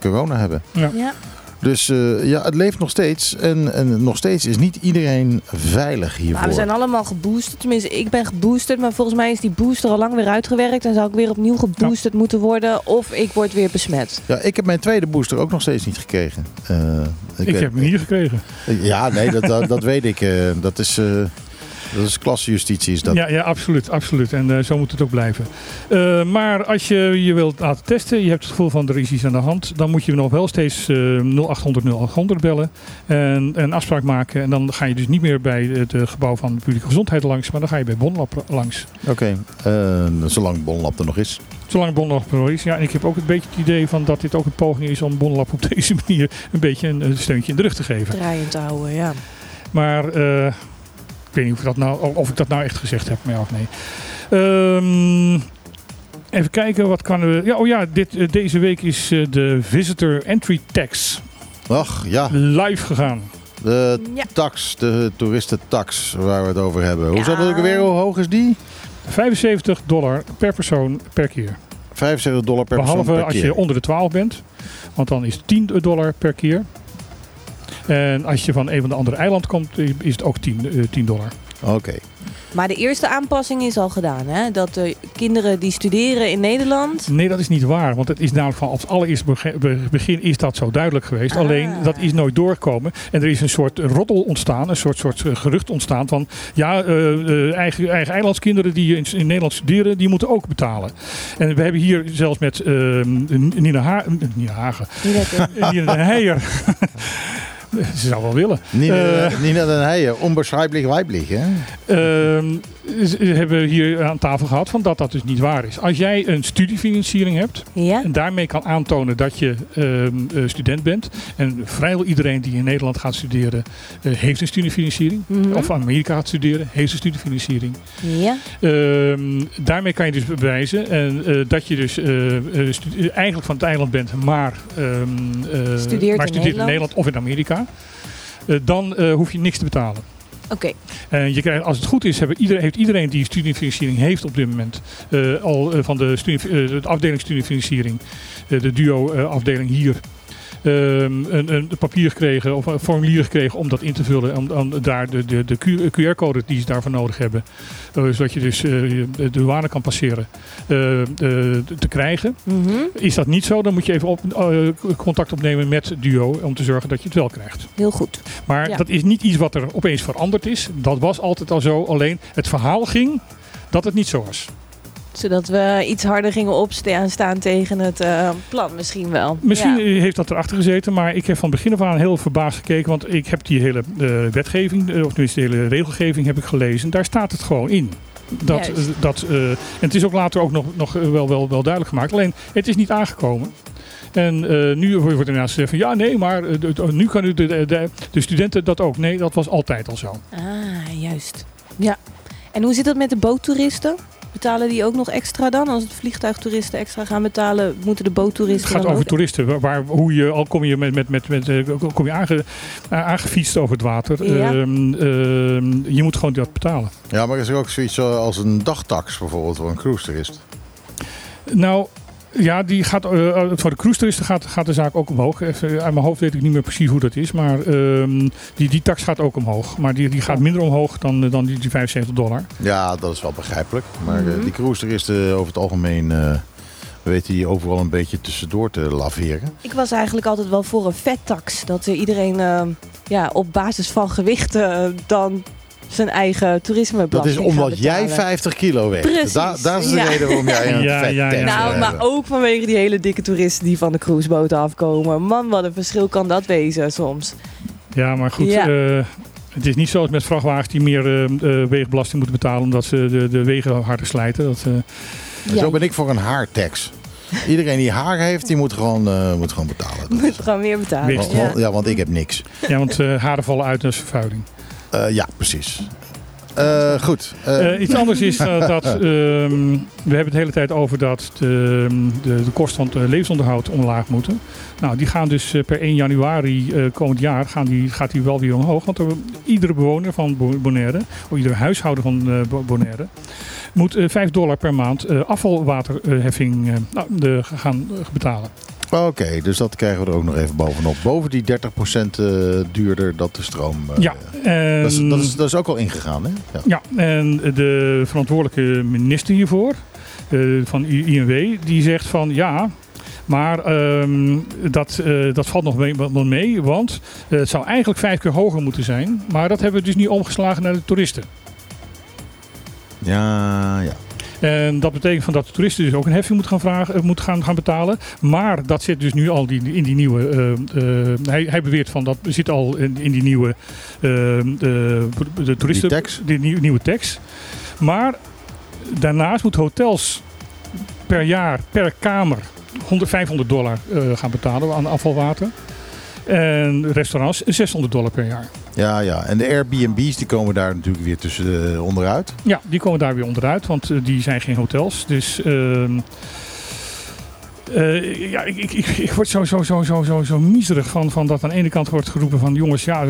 corona hebben. Ja. Ja. Dus het leeft nog steeds. En nog steeds is niet iedereen veilig hiervoor. Maar we zijn allemaal geboosterd. Tenminste, ik ben geboosterd. Maar volgens mij is die booster al lang weer uitgewerkt. En zou ik weer opnieuw geboosterd moeten worden. Of ik word weer besmet. Ja, ik heb mijn tweede booster ook nog steeds niet gekregen. Ik heb hem hier gekregen. Ja, nee, dat weet ik. Dat is klassejustitie, is dat? Ja, absoluut. En zo moet het ook blijven. Maar als je wilt laten testen, je hebt het gevoel van er is iets aan de hand, dan moet je nog wel steeds 0800 bellen en een afspraak maken. En dan ga je dus niet meer bij het gebouw van de publieke gezondheid langs, maar dan ga je bij Bonlab langs. Oké, zolang Bonlab er nog is. Zolang Bonlab er nog is, ja. En ik heb ook een beetje het idee van dat dit ook een poging is om Bonlab op deze manier een beetje een steuntje in de rug te geven. Draaiend te houden, ja. Maar... ik weet niet of ik dat nou echt gezegd heb, maar ja of nee. Even kijken, wat kunnen we... Ja, deze week is de Visitor Entry Tax live gegaan. De tax, de toeristentax waar we het over hebben. Hoe zat het ook weer? Hoe hoog is die? $75 per persoon per keer. $75 per persoon per keer. Behalve als je onder de 12 bent, want dan is $10 per keer. En als je van een van de andere eilanden komt, is het ook $10. Oké. Maar de eerste aanpassing is al gedaan, hè? Dat de kinderen die studeren in Nederland... Nee, dat is niet waar. Want het is namelijk van als allereerst begin is dat zo duidelijk geweest. Alleen, dat is nooit doorgekomen. En er is een soort roddel ontstaan, een soort gerucht ontstaan van... Ja, eigen eilandskinderen die in Nederland studeren, die moeten ook betalen. En we hebben hier zelfs met Nina Heijer... Ze zou wel willen. Nina Den Heijer, onbeschrijfelijk weiblich, hè? Hebben we hier aan tafel gehad van dat dus niet waar is. Als jij een studiefinanciering hebt en daarmee kan aantonen dat je student bent. En vrijwel iedereen die in Nederland gaat studeren heeft een studiefinanciering. Mm-hmm. Of in Amerika gaat studeren, heeft een studiefinanciering. Ja. Daarmee kan je dus bewijzen dat je dus eigenlijk van het eiland bent, maar studeert in Nederland of in Amerika. Dan hoef je niks te betalen. Oké. En je krijgt, als het goed is, heeft iedereen die studiefinanciering heeft op dit moment al van de afdeling studiefinanciering, de DUO-afdeling hier, een papier gekregen of een formulier gekregen om dat in te vullen. Om daar de QR-code die ze daarvoor nodig hebben, zodat je dus de douane kan passeren, te krijgen. Mm-hmm. Is dat niet zo, dan moet je even contact opnemen met DUO om te zorgen dat je het wel krijgt. Heel goed. Maar dat is niet iets wat er opeens veranderd is. Dat was altijd al zo. Alleen het verhaal ging dat het niet zo was. Zodat we iets harder gingen opstaan tegen het plan misschien wel. Misschien heeft dat erachter gezeten. Maar ik heb van begin af aan heel verbaasd gekeken. Want ik heb die hele wetgeving, of tenminste de hele regelgeving heb ik gelezen. Daar staat het gewoon in. En het is ook later ook nog wel duidelijk gemaakt. Alleen het is niet aangekomen. En nu wordt er inderdaad gezegd van ja, nee, maar nu kan u de studenten dat ook. Nee, dat was altijd al zo. Ah, juist. Ja. En hoe zit dat met de boottoeristen? Betalen die ook nog extra dan? Als het vliegtuigtoeristen extra gaan betalen, moeten de boottoeristen... Het gaat over toeristen. Kom je aangefietst over het water. Ja. Je moet gewoon dat betalen. Ja, maar is er ook zoiets als een dagtax bijvoorbeeld voor een cruise-toerist? Nou... Ja, die gaat, voor de cruise-toeristen gaat de zaak ook omhoog. Even, aan mijn hoofd weet ik niet meer precies hoe dat is. Maar die tax gaat ook omhoog. Maar die gaat minder omhoog dan die $75. Ja, dat is wel begrijpelijk. Maar die cruise-toeristen over het algemeen... weten die overal een beetje tussendoor te laveren. Ik was eigenlijk altijd wel voor een vettax. Dat iedereen op basis van gewichten dan... zijn eigen toerismebelasting. Dat is omdat jij 50 kilo weegt. Precies. Daar is de reden waarom jij een vet Nou, maar ook vanwege die hele dikke toeristen die van de cruiseboot afkomen. Man, wat een verschil kan dat wezen soms. Ja, maar goed. Ja. Het is niet zoals met vrachtwagens die meer wegenbelasting moeten betalen omdat ze de wegen harder slijten. Zo ben ik voor een haartax. Iedereen die haar heeft, die moet gewoon betalen. Dus. Moet gewoon meer betalen. Ja, want ik heb niks. Ja, want haren vallen uit als vervuiling. Ja, precies. Goed. Iets anders is dat we hebben het de hele tijd over dat de kosten van het levensonderhoud omlaag moeten. Nou, die gaan dus per 1 januari komend jaar gaat die wel weer omhoog. Want iedere bewoner van Bonaire, of iedere huishouden van Bonaire, moet $5 per maand afvalwaterheffing gaan betalen. Oké, dus dat krijgen we er ook nog even bovenop. Boven die 30% duurder dat de stroom... Dat is ook al ingegaan, hè? Ja, en de verantwoordelijke minister hiervoor, van INW, die zegt van ja... Maar dat valt nog mee, want het zou eigenlijk 5 keer hoger moeten zijn. Maar dat hebben we dus niet omgeslagen naar de toeristen. Ja. En dat betekent van dat de toeristen dus ook een heffing moeten gaan betalen. Maar dat zit dus nu al in die nieuwe... Hij beweert van dat zit al in die nieuwe... de toeristen, die nieuwe tax. Maar daarnaast moeten hotels per jaar, per kamer... $500 gaan betalen aan afvalwater. En restaurants $600 per jaar. Ja. En de Airbnb's die komen daar natuurlijk weer tussen onderuit. Ja, die komen daar weer onderuit, want die zijn geen hotels. Dus ik word zo miserig van dat aan de ene kant wordt geroepen van jongens, ja,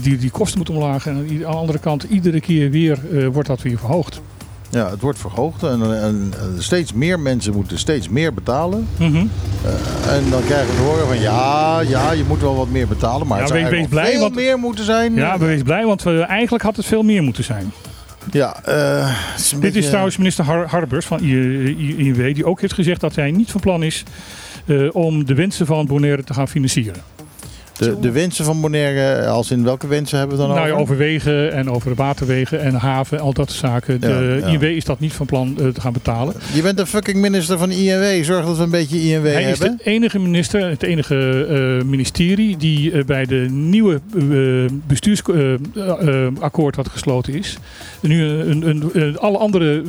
die kosten moeten omlaag. En aan de andere kant, iedere keer weer wordt dat weer verhoogd. Ja, het wordt verhoogd en steeds meer mensen moeten steeds meer betalen. Mm-hmm. En dan krijgen we te horen van ja, je moet wel wat meer betalen, maar het zou meer moeten zijn. Ja, wees blij, want eigenlijk had het veel meer moeten zijn. Ja, Dit is trouwens minister Harbers van INW, die ook heeft gezegd dat hij niet van plan is om de wensen van Bonaire te gaan financieren. De wensen van Bonaire, als in welke wensen hebben we dan over? Nou, over wegen en over waterwegen en haven, al dat zaken. De INW is dat niet van plan te gaan betalen. Je bent de fucking minister van INW. Zorg dat we een beetje INW hebben. Hij is de enige minister, het enige ministerie die bij de nieuwe bestuursakkoord wat gesloten is. Nu alle andere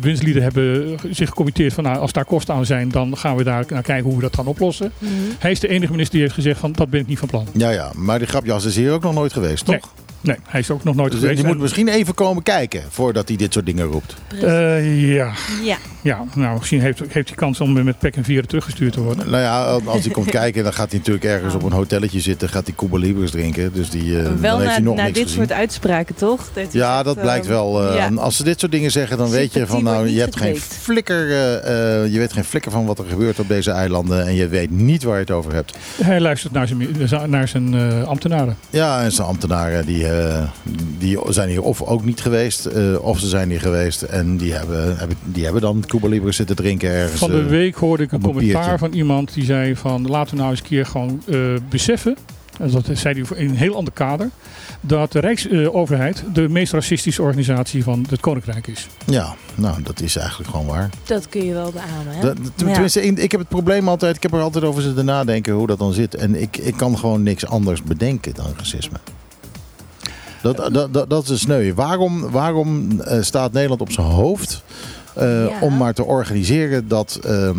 winstlieden hebben zich gecommitteerd van als daar kosten aan zijn, dan gaan we daar naar kijken hoe we dat gaan oplossen. Mm-hmm. Hij is de enige minister die heeft gezegd van dat ben ik niet van plan. Ja, maar die grapjas is hier ook nog nooit geweest, toch? Nee, hij is ook nog nooit geweest. Je moet misschien even komen kijken voordat hij dit soort dingen roept. Ja, nou, misschien heeft hij kans om met pek en vieren teruggestuurd te worden. Nou ja, als hij komt kijken, dan gaat hij natuurlijk ergens op een hotelletje zitten. Gaat hij Cuba Libres drinken. Dus dan heeft hij nog niks dit gezien. Soort uitspraken, toch? Dat blijkt wel. Als ze dit soort dingen zeggen, dan weet je van nou, je weet geen flikker van wat er gebeurt op deze eilanden. En je weet niet waar je het over hebt. Hij luistert naar zijn ambtenaren. Ja, en zijn ambtenaren die zijn hier of ook niet geweest. Of ze zijn hier geweest. En die hebben dan Cuba Libre zitten drinken ergens. Van de week hoorde ik een commentaar van iemand die zei van laten we nou eens een keer gewoon beseffen, en dat zei hij in een heel ander kader, dat de Rijksoverheid de meest racistische organisatie van het Koninkrijk is. Ja, nou dat is eigenlijk gewoon waar. Dat kun je wel beamen, hè? Tenminste, ik heb het probleem altijd, ik heb er altijd over zitten nadenken hoe dat dan zit. En ik kan gewoon niks anders bedenken dan racisme. Dat is een sneu. Waarom staat Nederland op zijn hoofd? Om maar te organiseren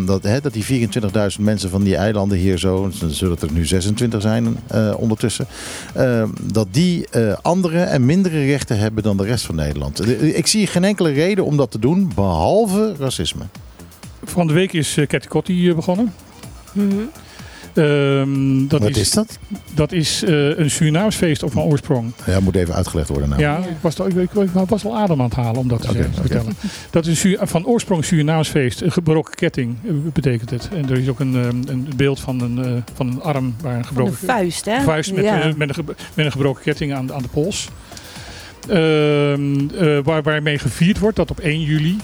dat die 24.000 mensen van die eilanden hier zo, zullen het er nu 26 zijn ondertussen, dat die andere en mindere rechten hebben dan de rest van Nederland. Ik zie geen enkele reden om dat te doen, behalve racisme. Van de week is Cathy Kotti begonnen. Mm-hmm. Wat is dat? Dat is een Surinaamsfeest op van oorsprong. Ja, moet even uitgelegd worden. Nou. Ja, ik was al adem aan het halen om dat te vertellen. Dat is van oorsprong Surinaamsfeest. Een gebroken ketting betekent het. En er is ook een beeld van een arm waar een gebroken... Van een vuist, hè? Vuist met een gebroken ketting aan de pols. Waarmee gevierd wordt dat op 1 juli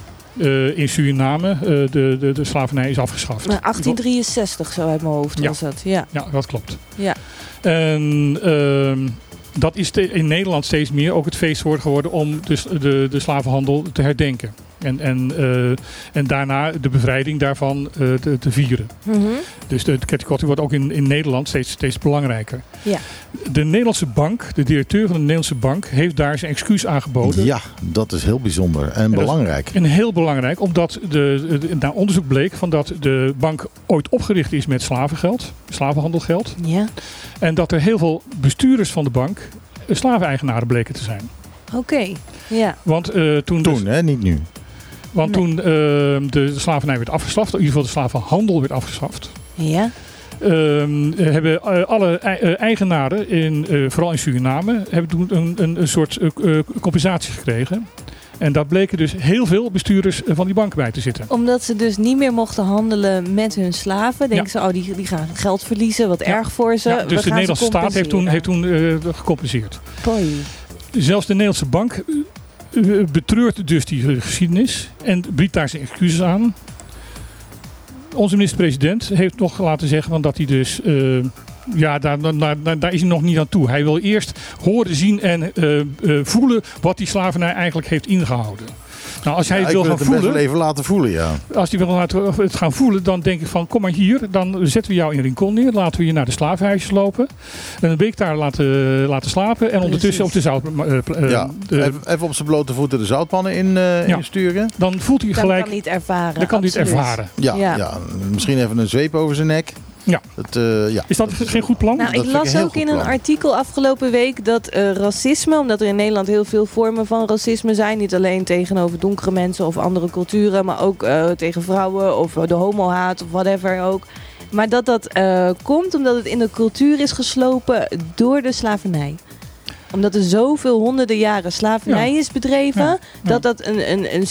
in Suriname de slavernij is afgeschaft. 1863 zo uit mijn hoofd was dat. Ja, dat klopt. Ja. En dat is in Nederland steeds meer ook het feestwoord geworden om de slavenhandel te herdenken. En daarna de bevrijding daarvan te vieren. Mm-hmm. Dus de Kettekotting wordt ook in Nederland steeds belangrijker. Ja. De Nederlandse bank, de directeur van de Nederlandse bank, heeft daar zijn excuus aangeboden. Ja, dat is heel bijzonder en belangrijk. En heel belangrijk, omdat naar onderzoek bleek van dat de bank ooit opgericht is met slavenhandelgeld. Ja. En dat er heel veel bestuurders van de bank slaveneigenaren bleken te zijn. Oké, ja. Want niet nu. Want toen de slavernij werd afgeschaft, in ieder geval de slavenhandel werd afgeschaft, hebben alle eigenaren, vooral in Suriname, hebben toen een soort compensatie gekregen. En daar bleken dus heel veel bestuurders van die bank bij te zitten. Omdat ze dus niet meer mochten handelen met hun slaven. Denken ze, die gaan geld verliezen, wat erg voor ze. Ja, dus de Nederlandse staat heeft toen gecompenseerd. Poi. Zelfs de Nederlandse bank betreurt dus die geschiedenis en biedt daar zijn excuses aan. Onze minister-president heeft nog laten zeggen van dat hij dus... daar is hij nog niet aan toe. Hij wil eerst horen, zien en voelen wat die slavernij eigenlijk heeft ingehouden. Nou, als hij het gaan voelen, dan denk ik van kom maar hier, dan zetten we jou in Rincon neer, laten we je naar de slavenhuisjes lopen en een week daar laten slapen en ondertussen op de even op zijn blote voeten de zoutpannen insturen. Dan voelt hij gelijk. Dan kan hij het ervaren. Ja, misschien even een zweep over zijn nek. Ja. Is dat geen goed plan? Nou, ik las ook in een artikel afgelopen week dat racisme, omdat er in Nederland heel veel vormen van racisme zijn, niet alleen tegenover donkere mensen of andere culturen, maar ook tegen vrouwen of de homohaat of whatever ook. Maar dat komt omdat het in de cultuur is geslopen door de slavernij. Omdat er zoveel honderden jaren slavernij is bedreven, dat een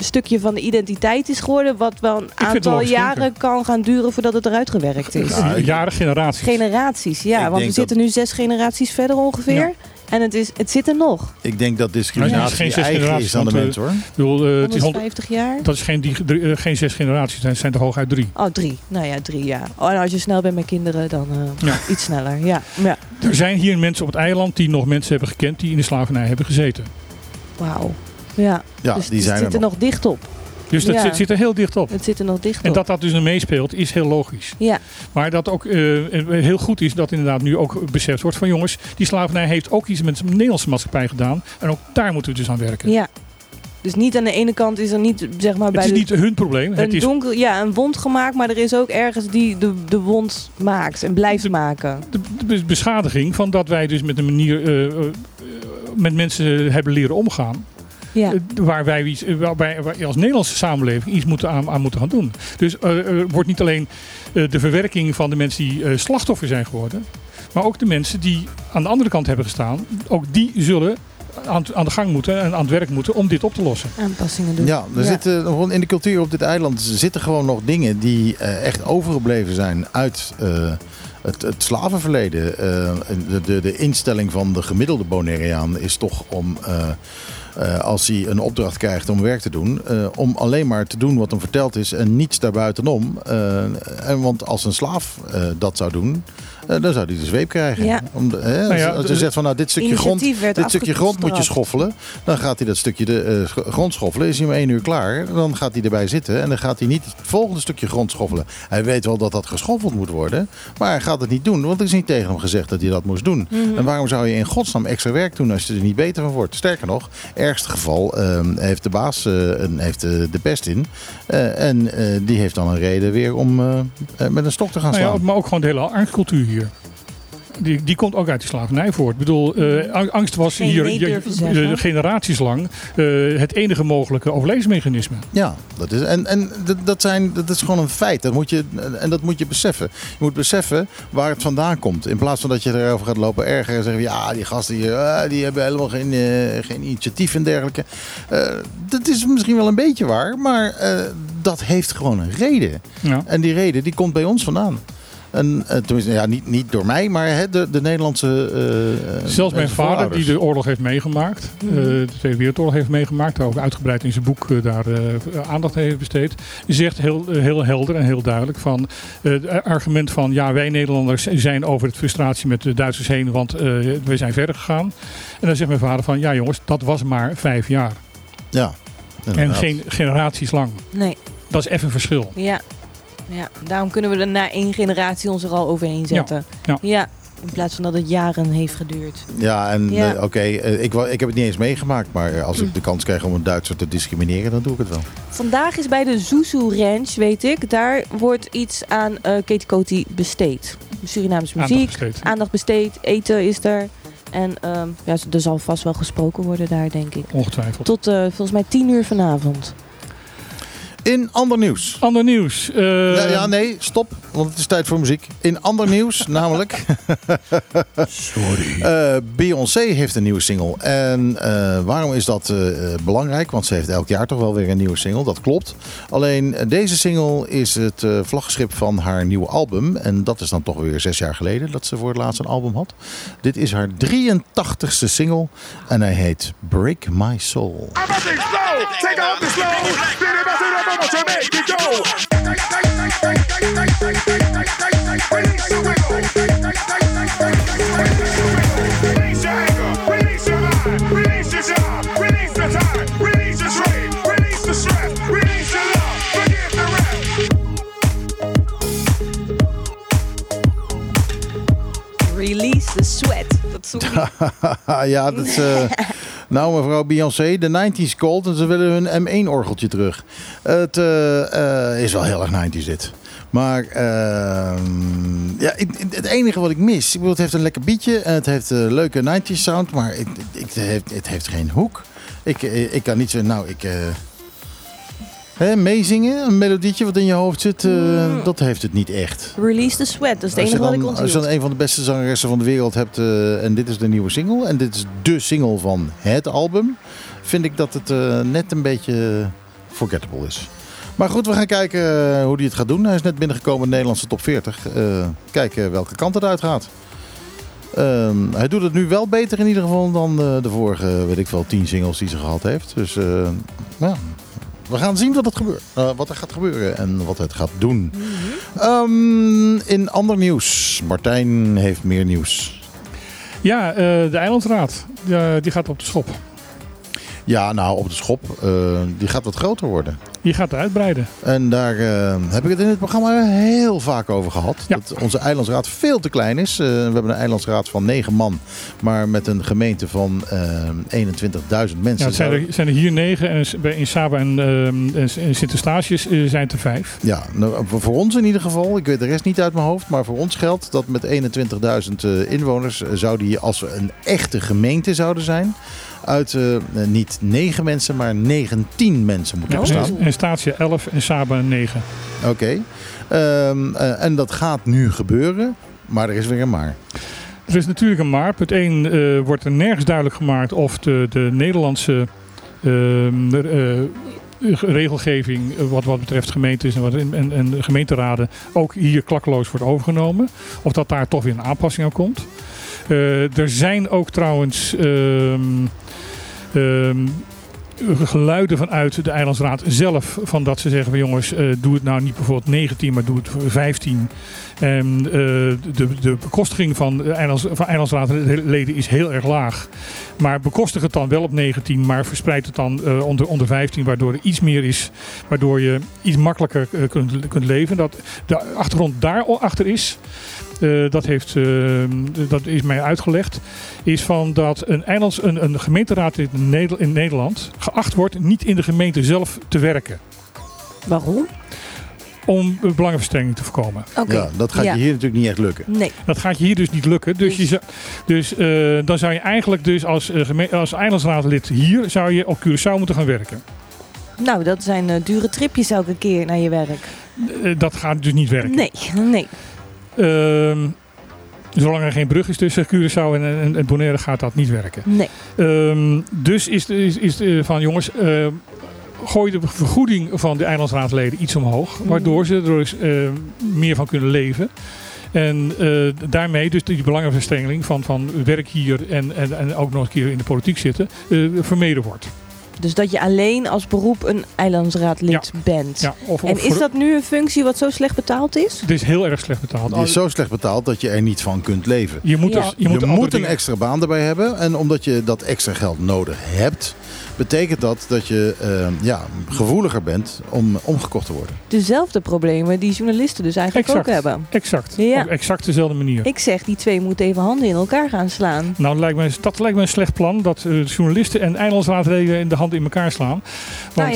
stukje van de identiteit is geworden, wat wel een aantal jaren kan gaan duren voordat het eruit gewerkt is. Ja, jaren, generaties. Generaties, ja. Want we zitten nu 6 generaties verder ongeveer. Ja. En het zit er nog. Ik denk dat discriminatie eigen is aan de mens, hoor. Bedoel, het is 150 jaar. Dat is geen 6 generaties, dat zijn toch hooguit 3. Oh, 3. Nou ja, 3, ja. Oh, en als je snel bent met kinderen, dan iets sneller. Ja. Er zijn hier mensen op het eiland die nog mensen hebben gekend die in de slavernij hebben gezeten. Wauw. Ja, dus die zitten er nog dicht op. Dus dat zit er heel dicht op. Het zit er nog dicht op. En dat dus meespeelt is heel logisch. Ja. Maar dat ook heel goed is dat inderdaad nu ook beseft wordt van jongens, die slavernij heeft ook iets met de Nederlandse maatschappij gedaan. En ook daar moeten we dus aan werken. Ja. Dus niet aan de ene kant is er niet, zeg maar... Het is niet hun probleem. Een wond gemaakt, maar er is ook ergens die de wond maakt en blijft maken. De beschadiging van dat wij dus met een manier met mensen hebben leren omgaan. Ja. Waar wij als Nederlandse samenleving iets aan moeten gaan doen. Dus er wordt niet alleen de verwerking van de mensen die slachtoffer zijn geworden, maar ook de mensen die aan de andere kant hebben gestaan, ook die zullen aan de gang moeten en aan het werk moeten om dit op te lossen. Aanpassingen doen. Ja, er zitten in de cultuur op dit eiland zitten gewoon nog dingen die echt overgebleven zijn uit het slavenverleden. De instelling van de gemiddelde Bonaireaan is toch om... als hij een opdracht krijgt om werk te doen, om alleen maar te doen wat hem verteld is en niets daarbuitenom. Want als een slaaf dat zou doen, dan zou hij de zweep krijgen. Ja. Als hij zegt van dit stukje grond, moet je schoffelen, dan gaat hij dat stukje grond schoffelen. Is hij om 1 uur klaar, dan gaat hij erbij zitten en dan gaat hij niet het volgende stukje grond schoffelen. Hij weet wel dat geschoffeld moet worden, maar hij gaat het niet doen, want er is niet tegen hem gezegd dat hij dat moest doen. Mm-hmm. En waarom zou je in godsnaam extra werk doen als je er niet beter van wordt? Sterker nog, ergste geval heeft de baas de pest in. En die heeft dan een reden weer om met een stok te gaan slaan. Nou ja, maar ook gewoon de hele angstcultuur hier. Die komt ook uit de slavernij voort. Ik bedoel, angst was hier generaties lang het enige mogelijke overlevingsmechanisme. Ja, dat is, dat is gewoon een feit. Dat moet je beseffen. Je moet beseffen waar het vandaan komt. In plaats van dat je erover gaat lopen erger en zeggen... ja, die gasten hier, die hebben helemaal geen initiatief en dergelijke. Dat is misschien wel een beetje waar, maar dat heeft gewoon een reden. Ja. En die reden die komt bij ons vandaan. Tenminste, ja, niet door mij, maar de Nederlandse... Zelfs mijn vader, die de oorlog heeft meegemaakt, de Tweede Wereldoorlog heeft meegemaakt, daar ook uitgebreid in zijn boek daar aandacht heeft besteed, die zegt heel helder en heel duidelijk van het argument van ja, wij Nederlanders zijn over het frustratie met de Duitsers heen, want we zijn verder gegaan. En dan zegt mijn vader van ja jongens, dat was maar 5 jaar. Ja. Inderdaad. En geen generaties lang. Nee. Dat is even verschil. Ja. Ja, daarom kunnen we er na 1 generatie ons er al overheen zetten. Ja. In plaats van dat het jaren heeft geduurd. Ja, en ja. Ik heb het niet eens meegemaakt. Maar als ik de kans krijg om een Duitser te discrimineren, dan doe ik het wel. Vandaag is bij de Zuzu Ranch, weet ik, daar wordt iets aan Katy Koty besteed. Surinaamse muziek, aandacht besteed, eten is er. En er zal vast wel gesproken worden daar, denk ik. Ongetwijfeld. Tot volgens mij 22:00 vanavond. In ander nieuws. Stop. Want het is tijd voor muziek. In ander nieuws, namelijk... Sorry. Beyoncé heeft een nieuwe single. En waarom is dat belangrijk? Want ze heeft elk jaar toch wel weer een nieuwe single. Dat klopt. Alleen deze single is het vlaggenschip van haar nieuwe album. En dat is dan toch weer 6 jaar geleden dat ze voor het laatst een album had. Dit is haar 83ste single. En hij heet Break My Soul. To make you go. Release your anger, release your mind, release your job, release the time, release your trade, release the stress, release your love, forgive the rest. Release the sweat. Dat is goed. Ja, dat is... Nou, mevrouw Beyoncé, de 90's called en ze willen hun M1-orgeltje terug. Het is wel heel erg 90's dit. Maar het enige wat ik mis... Ik bedoel, het heeft een lekker beatje en het heeft een leuke 90's sound. Maar het heeft geen hoek. Ik kan niet zeggen, meezingen, een melodietje wat in je hoofd zit, dat heeft het niet echt. Release the sweat, dat is het enige wat ik onthield. Als je dan een van de beste zangeressen van de wereld hebt en dit is de nieuwe single en dit is de single van het album, vind ik dat het net een beetje forgettable is. Maar goed, we gaan kijken hoe hij het gaat doen. Hij is net binnengekomen in de Nederlandse top 40. Kijken welke kant het uitgaat. Hij doet het nu wel beter in ieder geval dan de vorige, 10 singles die ze gehad heeft. Dus ja... We gaan zien wat er gaat gebeuren en wat het gaat doen. In ander nieuws. Martijn heeft meer nieuws. Ja, de Eilandsraad. Die gaat op de schop. Ja, nou, op de schop. Die gaat wat groter worden. Die gaat uitbreiden. En daar heb ik het in het programma heel vaak over gehad. Ja. Dat onze eilandsraad veel te klein is. We hebben een eilandsraad van 9 man. Maar met een gemeente van 21.000 mensen. Ja, zijn er hier 9. En in Saba en Sint-Eustatius zijn het er 5. Ja, nou, voor ons in ieder geval. Ik weet de rest niet uit mijn hoofd. Maar voor ons geldt dat met 21.000 inwoners zou die, als we een echte gemeente zouden zijn... uit niet 9 mensen, maar 19 mensen moeten bestaan. En Staatsie 11 en Saba 9. Oké. En dat gaat nu gebeuren, maar er is weer een maar. Er is natuurlijk een maar. Punt 1 wordt er nergens duidelijk gemaakt of de Nederlandse regelgeving wat betreft gemeentes en gemeenteraden ook hier klakkeloos wordt overgenomen. Of dat daar toch weer een aanpassing aan komt. Er zijn ook trouwens geluiden vanuit de Eilandsraad zelf van dat ze zeggen van jongens, doe het nou niet bijvoorbeeld 19, maar doe het 15. En de bekostiging van Eilandsraadleden is heel erg laag. Maar bekostig het dan wel op 19, maar verspreid het dan onder 15, waardoor er iets meer is, waardoor je iets makkelijker kunt leven. Dat de achtergrond daarachter is. Dat is mij uitgelegd, is van dat een gemeenteraad in Nederland geacht wordt niet in de gemeente zelf te werken. Waarom? Om belangenverstrengeling te voorkomen. Okay. Ja, dat gaat je hier natuurlijk niet echt lukken. Nee. Dat gaat je hier dus niet lukken. Dus dan zou je eigenlijk dus als eilandsraadlid hier zou je op Curaçao moeten gaan werken. Nou, dat zijn dure tripjes elke keer naar je werk. Dat gaat dus niet werken. Nee. Zolang er geen brug is tussen Curaçao en Bonaire gaat dat niet werken. Nee. Dus is van jongens, gooi de vergoeding van de eilandsraadleden iets omhoog. Waardoor ze er meer van kunnen leven. En daarmee dus die belangenverstrengeling van werk hier en ook nog een keer in de politiek zitten vermeden wordt. Dus dat je alleen als beroep een eilandsraadlid bent. Ja, of is dat nu een functie wat zo slecht betaald is? Het is heel erg slecht betaald. Het is zo slecht betaald dat je er niet van kunt leven. Je moet een extra baan erbij hebben. En omdat je dat extra geld nodig hebt, betekent dat je gevoeliger bent om omgekocht te worden. Dezelfde problemen die journalisten dus eigenlijk ook hebben. Exact. Ja. Op exact dezelfde manier. Ik zeg, die twee moeten even handen in elkaar gaan slaan. Nou, dat lijkt me een slecht plan. Dat journalisten en eilandsraadleden in de hand in elkaar slaan. Want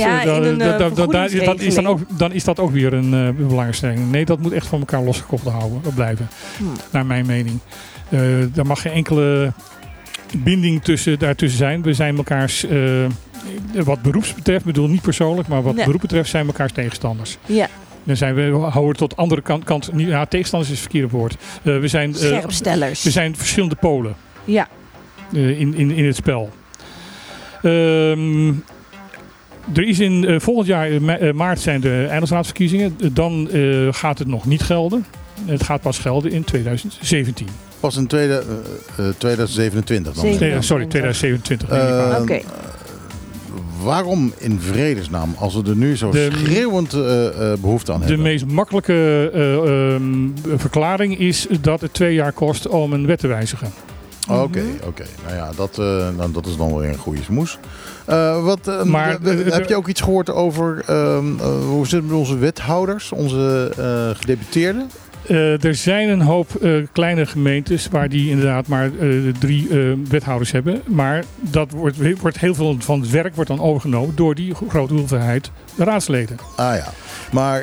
dan is dat ook weer een belangstelling. Nee, dat moet echt van elkaar losgekoppeld blijven. Naar mijn mening. Er mag geen enkele binding daartussen zijn. We zijn mekaars, wat beroeps betreft, bedoel niet persoonlijk, maar beroep betreft zijn mekaars tegenstanders. Ja. Dan zijn we houden tot andere kant niet. Ja, tegenstanders is het verkeerde woord. We zijn scherpstellers. We zijn verschillende polen. Ja. In het spel. Er is in volgend jaar maart zijn de eilandsraadsverkiezingen. Dan gaat het nog niet gelden. Het gaat pas gelden in 2017. Pas in 2027 dan? 2027. Oké. Waarom in vredesnaam, als we er nu zo schreeuwend behoefte aan hebben? De meest makkelijke verklaring is dat het 2 jaar kost om een wet te wijzigen. Oké. Nou ja, dat is dan weer een goede smoes. Heb je ook iets gehoord over hoe zit het met onze wethouders, onze gedeputeerden? Er zijn een hoop kleine gemeentes waar die inderdaad maar 3 wethouders hebben. Maar dat wordt heel veel van het werk wordt dan overgenomen door die grote hoeveelheid raadsleden. Ah ja, maar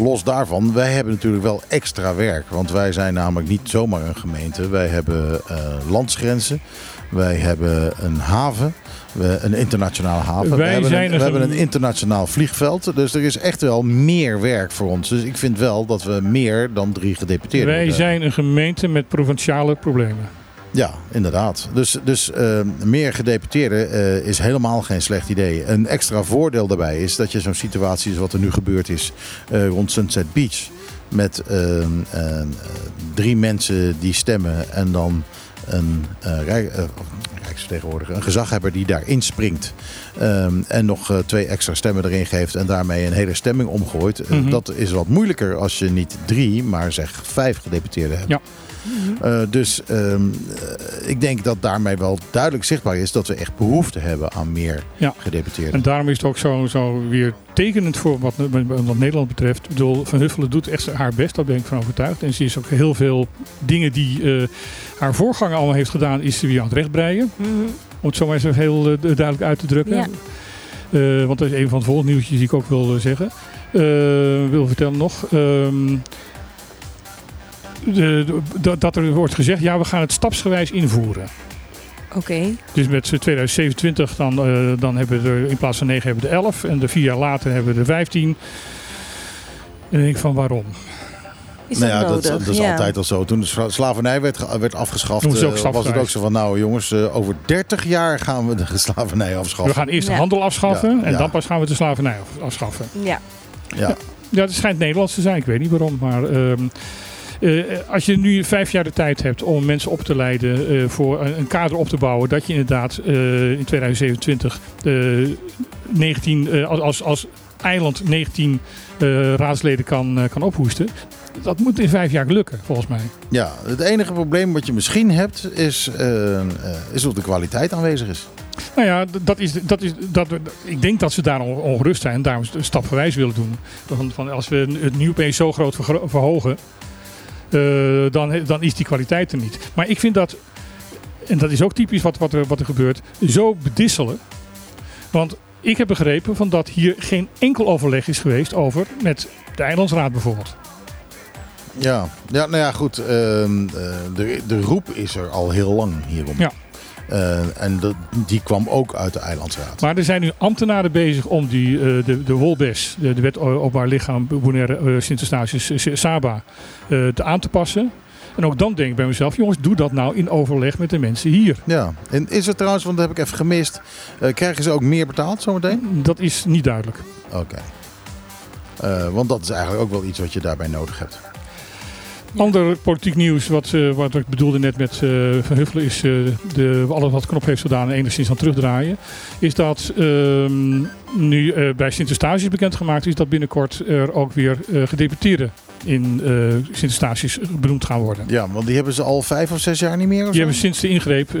los daarvan, wij hebben natuurlijk wel extra werk. Want wij zijn namelijk niet zomaar een gemeente. Wij hebben landsgrenzen, wij hebben een haven. Een internationale haven. We hebben een internationaal vliegveld. Dus er is echt wel meer werk voor ons. Dus ik vind wel dat we meer dan 3 gedeputeerden hebben. Wij zijn een gemeente met provinciale problemen. Ja, inderdaad. Dus meer gedeputeerden is helemaal geen slecht idee. Een extra voordeel daarbij is dat je zo'n situatie, zoals wat er nu gebeurd is rond Sunset Beach, met 3 mensen die stemmen en dan een rijksvertegenwoordiger, een gezaghebber die daar inspringt en nog 2 extra stemmen erin geeft en daarmee een hele stemming omgooit. Mm-hmm. Dat is wat moeilijker als je niet 3, maar zeg 5 gedeputeerden hebt. Ja. Dus ik denk dat daarmee wel duidelijk zichtbaar is dat we echt behoefte hebben aan meer gedeputeerden. En daarom is het ook zo weer tekenend voor wat Nederland betreft. Ik bedoel, Van Huffelen doet echt haar best, daar ben ik van overtuigd. En ze is ook heel veel dingen die haar voorganger allemaal heeft gedaan, is ze weer aan het rechtbreien. Mm-hmm. Om het zo maar eens heel duidelijk uit te drukken. Ja. Want dat is een van de volgende nieuwtjes die ik ook wil zeggen. Wil vertellen nog. Dat er wordt gezegd, we gaan het stapsgewijs invoeren. Oké. Dus met 2027 dan hebben we er in plaats van 9 hebben we er 11. En de 4 jaar later hebben we er 15. En dan denk ik van waarom? Dat is altijd al zo. Toen de slavernij werd afgeschaft, was het ook zo van, nou jongens, over 30 jaar gaan we de slavernij afschaffen. We gaan eerst de handel afschaffen en dan pas gaan we de slavernij afschaffen. Ja. Ja, het schijnt Nederlands te zijn. Ik weet niet waarom, maar als je nu 5 jaar de tijd hebt om mensen op te leiden voor een kader op te bouwen, dat je inderdaad in 2027 als eiland 19 raadsleden kan ophoesten. Dat moet in 5 jaar lukken, volgens mij. Ja, het enige probleem wat je misschien hebt is dat de kwaliteit aanwezig is. Nou ja, ik denk dat ze daar ongerust zijn en daarom stapgewijs willen doen. Van als we het nu opeens zo groot verhogen, dan is die kwaliteit er niet. Maar ik vind dat, en dat is ook typisch wat er gebeurt, zo bedisselen. Want ik heb begrepen dat hier geen enkel overleg is geweest over met de eilandsraad bijvoorbeeld. Ja, nou ja, goed. De roep is er al heel lang hierom. Ja. En die kwam ook uit de eilandsraad. Maar er zijn nu ambtenaren bezig om de WOLBES, de Wet Openbaar Lichaam, Bonaire, Sint-Eustatius, Saba, aan te passen. En ook dan denk ik bij mezelf, jongens, doe dat nou in overleg met de mensen hier. Ja, en is het trouwens, want dat heb ik even gemist, krijgen ze ook meer betaald zometeen? Dat is niet duidelijk. Oké. Want dat is eigenlijk ook wel iets wat je daarbij nodig hebt. Ander politiek nieuws wat ik bedoelde net met Van Huffelen is alles wat Knop heeft gedaan en enigszins aan terugdraaien. Is dat nu bij Sint-Eustatius bekendgemaakt is dat binnenkort er ook weer gedeputeerden in Sint-Eustatius benoemd gaan worden. Ja, want die hebben ze al 5 of 6 jaar niet meer? Die hebben sinds de ingreep, in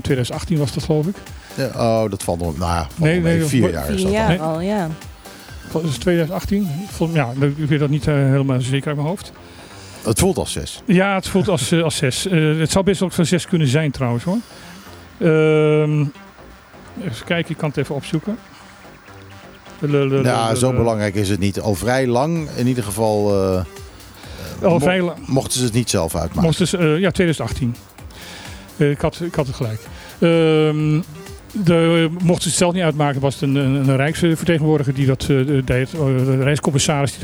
2018 was dat geloof ik. Ja, oh, dat valt nog. Nou, nee, 4 jaar is dat al. Ja. Dat is 2018. Ja, ik weet dat niet helemaal zeker uit mijn hoofd. Het voelt als 6. Ja, het voelt als 6. Het zou best ook van 6 kunnen zijn trouwens hoor. Even kijken, ik kan het even opzoeken. Ja, zo belangrijk is het niet. Al vrij lang, in ieder geval. Mochten ze het niet zelf uitmaken? Mochten ze, ja, 2018. Ik had het gelijk. Mochten ze het zelf niet uitmaken, was het een rijksvertegenwoordiger die dat deed. Een rijkscommissaris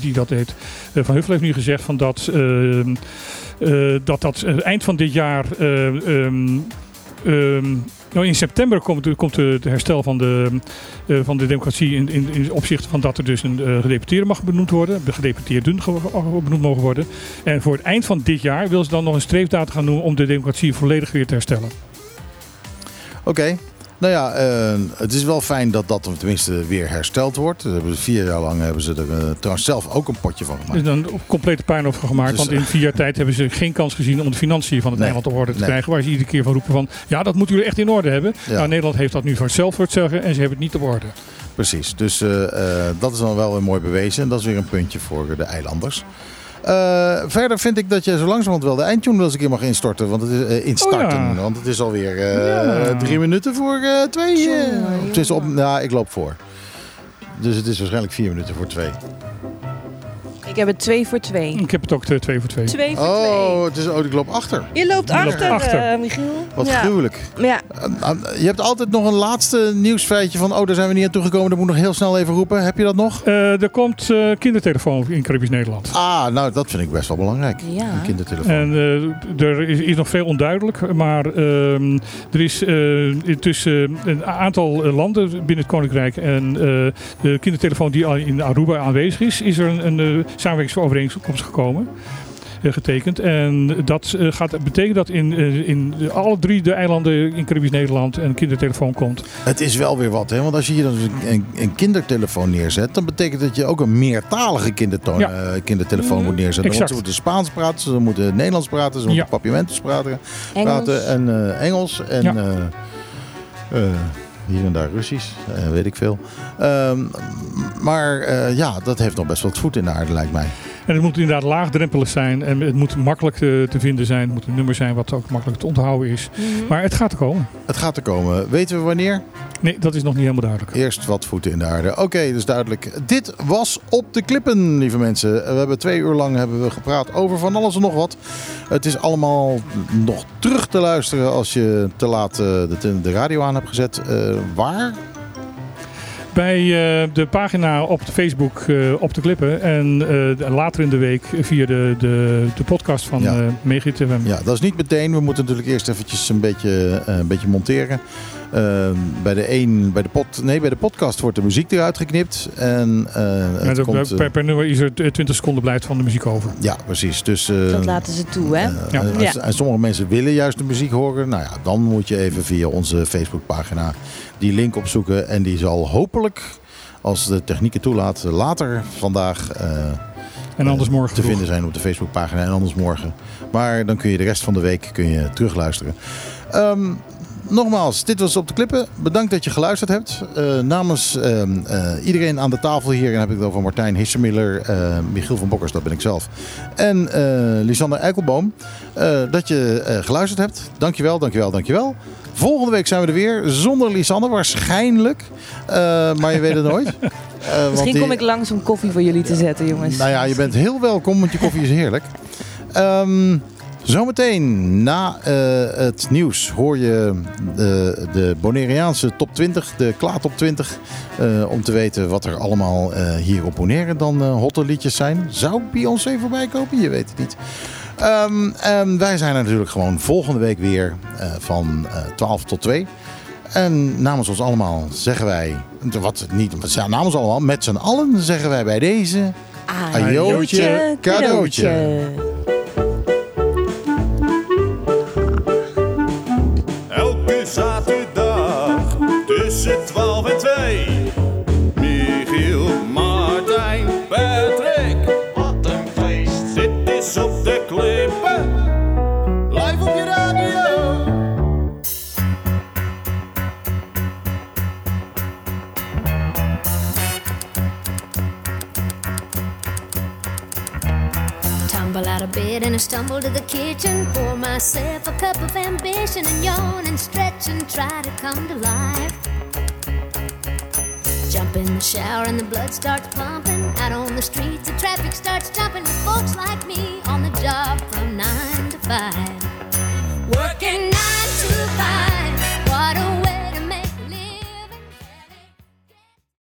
die dat deed. Van Huffelen heeft nu gezegd van dat eind van dit jaar. In september komt het herstel van de democratie in opzicht van dat er dus een gedeputeerde mag benoemd worden. De gedeputeerden benoemd mogen worden. En voor het eind van dit jaar wil ze dan nog een streefdatum gaan noemen om de democratie volledig weer te herstellen. Oké. Nou ja, het is wel fijn dat dat tenminste weer hersteld wordt. Dat hebben ze 4 jaar lang trouwens zelf ook een potje van gemaakt. Er is een complete puinhoop van gemaakt. Dus, want in 4 jaar tijd hebben ze geen kans gezien om de financiën van het Nederland op orde te krijgen. Waar ze iedere keer van roepen van, ja dat moeten jullie echt in orde hebben. Ja. Nou, Nederland heeft dat nu voor hetzelfde voor het zeggen en ze hebben het niet op orde. Precies, dus dat is dan wel weer mooi bewezen. En dat is weer een puntje voor de eilanders. Verder vind ik dat je zo langzamerhand wel de eindtune wel eens een keer mag instorten. Want het is, want het is alweer 3 minuten voor 2. Het is ik loop voor. Dus het is waarschijnlijk 4 minuten voor 2. Ik heb het 2 voor 2. Ik heb het ook 2 voor 2. 2 voor 2. Ik loop achter. Je loopt achter, Michiel. Wat gruwelijk. Ja. Je hebt altijd nog een laatste nieuwsfeitje van... daar zijn we niet aan toegekomen, dat moet nog heel snel even roepen. Heb je dat nog? Er komt kindertelefoon in Caribisch Nederland. Ah, nou dat vind ik best wel belangrijk. Ja. Een kindertelefoon. En er is nog veel onduidelijk, maar er is intussen een aantal landen binnen het Koninkrijk... en de kindertelefoon die in Aruba aanwezig is er een samenwerkingsovereenkomst gekomen, getekend. En dat gaat betekenen dat in alle 3 de eilanden in Caribisch Nederland een kindertelefoon komt. Het is wel weer wat, hè? Want als je hier dan een kindertelefoon neerzet, dan betekent dat je ook een meertalige kindertelefoon moet neerzetten. Exact. Want ze moeten Spaans praten, ze moeten Nederlands praten, ze moeten Papiaments praten en Engels en... hier en daar Russisch, weet ik veel. Dat heeft nog best wel het voet in de aarde, lijkt mij. En het moet inderdaad laagdrempelig zijn. En het moet makkelijk te vinden zijn. Het moet een nummer zijn wat ook makkelijk te onthouden is. Mm-hmm. Maar het gaat er komen. Het gaat er komen. Weten we wanneer? Nee, dat is nog niet helemaal duidelijk. Eerst wat voeten in de aarde. Oké, dus duidelijk. Dit was Op de Klippen, lieve mensen. We hebben 2 uur lang gepraat over van alles en nog wat. Het is allemaal nog terug te luisteren als je te laat de radio aan hebt gezet. Waar? Bij de pagina op Facebook Op de Klippen en later in de week via de podcast van Megahit FM. Ja, dat is niet meteen. We moeten natuurlijk eerst eventjes een beetje monteren. Bij de podcast wordt de muziek eruit geknipt. En per nummer is er 20 seconden blijft van de muziek over. Ja, precies. Dus, dat laten ze toe, hè? En sommige mensen willen juist de muziek horen. Nou ja, dan moet je even via onze Facebookpagina die link opzoeken. En die zal hopelijk, als de techniek het toelaat, later vandaag... en anders morgen te vinden zijn op de Facebookpagina en anders morgen. Maar dan kun je de rest van de week terugluisteren. Nogmaals, dit was Op de Klippen. Bedankt dat je geluisterd hebt. Namens iedereen aan de tafel hier, en heb ik het over Martijn Hissemiller, Michiel van Bokkers, dat ben ik zelf, en Lisanne Eikelboom, dat je geluisterd hebt. Dankjewel. Volgende week zijn we er weer, zonder Lisanne waarschijnlijk. Maar je weet het nooit. Misschien kom ik langs om koffie voor jullie te zetten, jongens. Nou ja, je bent heel welkom, want je koffie is heerlijk. Zometeen na het nieuws hoor je de Bonaireaanse top 20, de Kla top 20. Om te weten wat er allemaal hier op Bonaire dan hotte liedjes zijn. Zou Beyoncé voorbij komen? Je weet het niet. Wij zijn er natuurlijk gewoon volgende week weer van 12 tot 2. En namens ons allemaal zeggen wij, met z'n allen zeggen wij bij deze... Ajootje, cadeautje. stumble out of bed and I stumble to the kitchen, pour myself a cup of ambition and yawn and stretch and try to come to life. Jump in the shower and the blood starts pumping. Out on the streets the traffic starts jumping with folks like me on the job from 9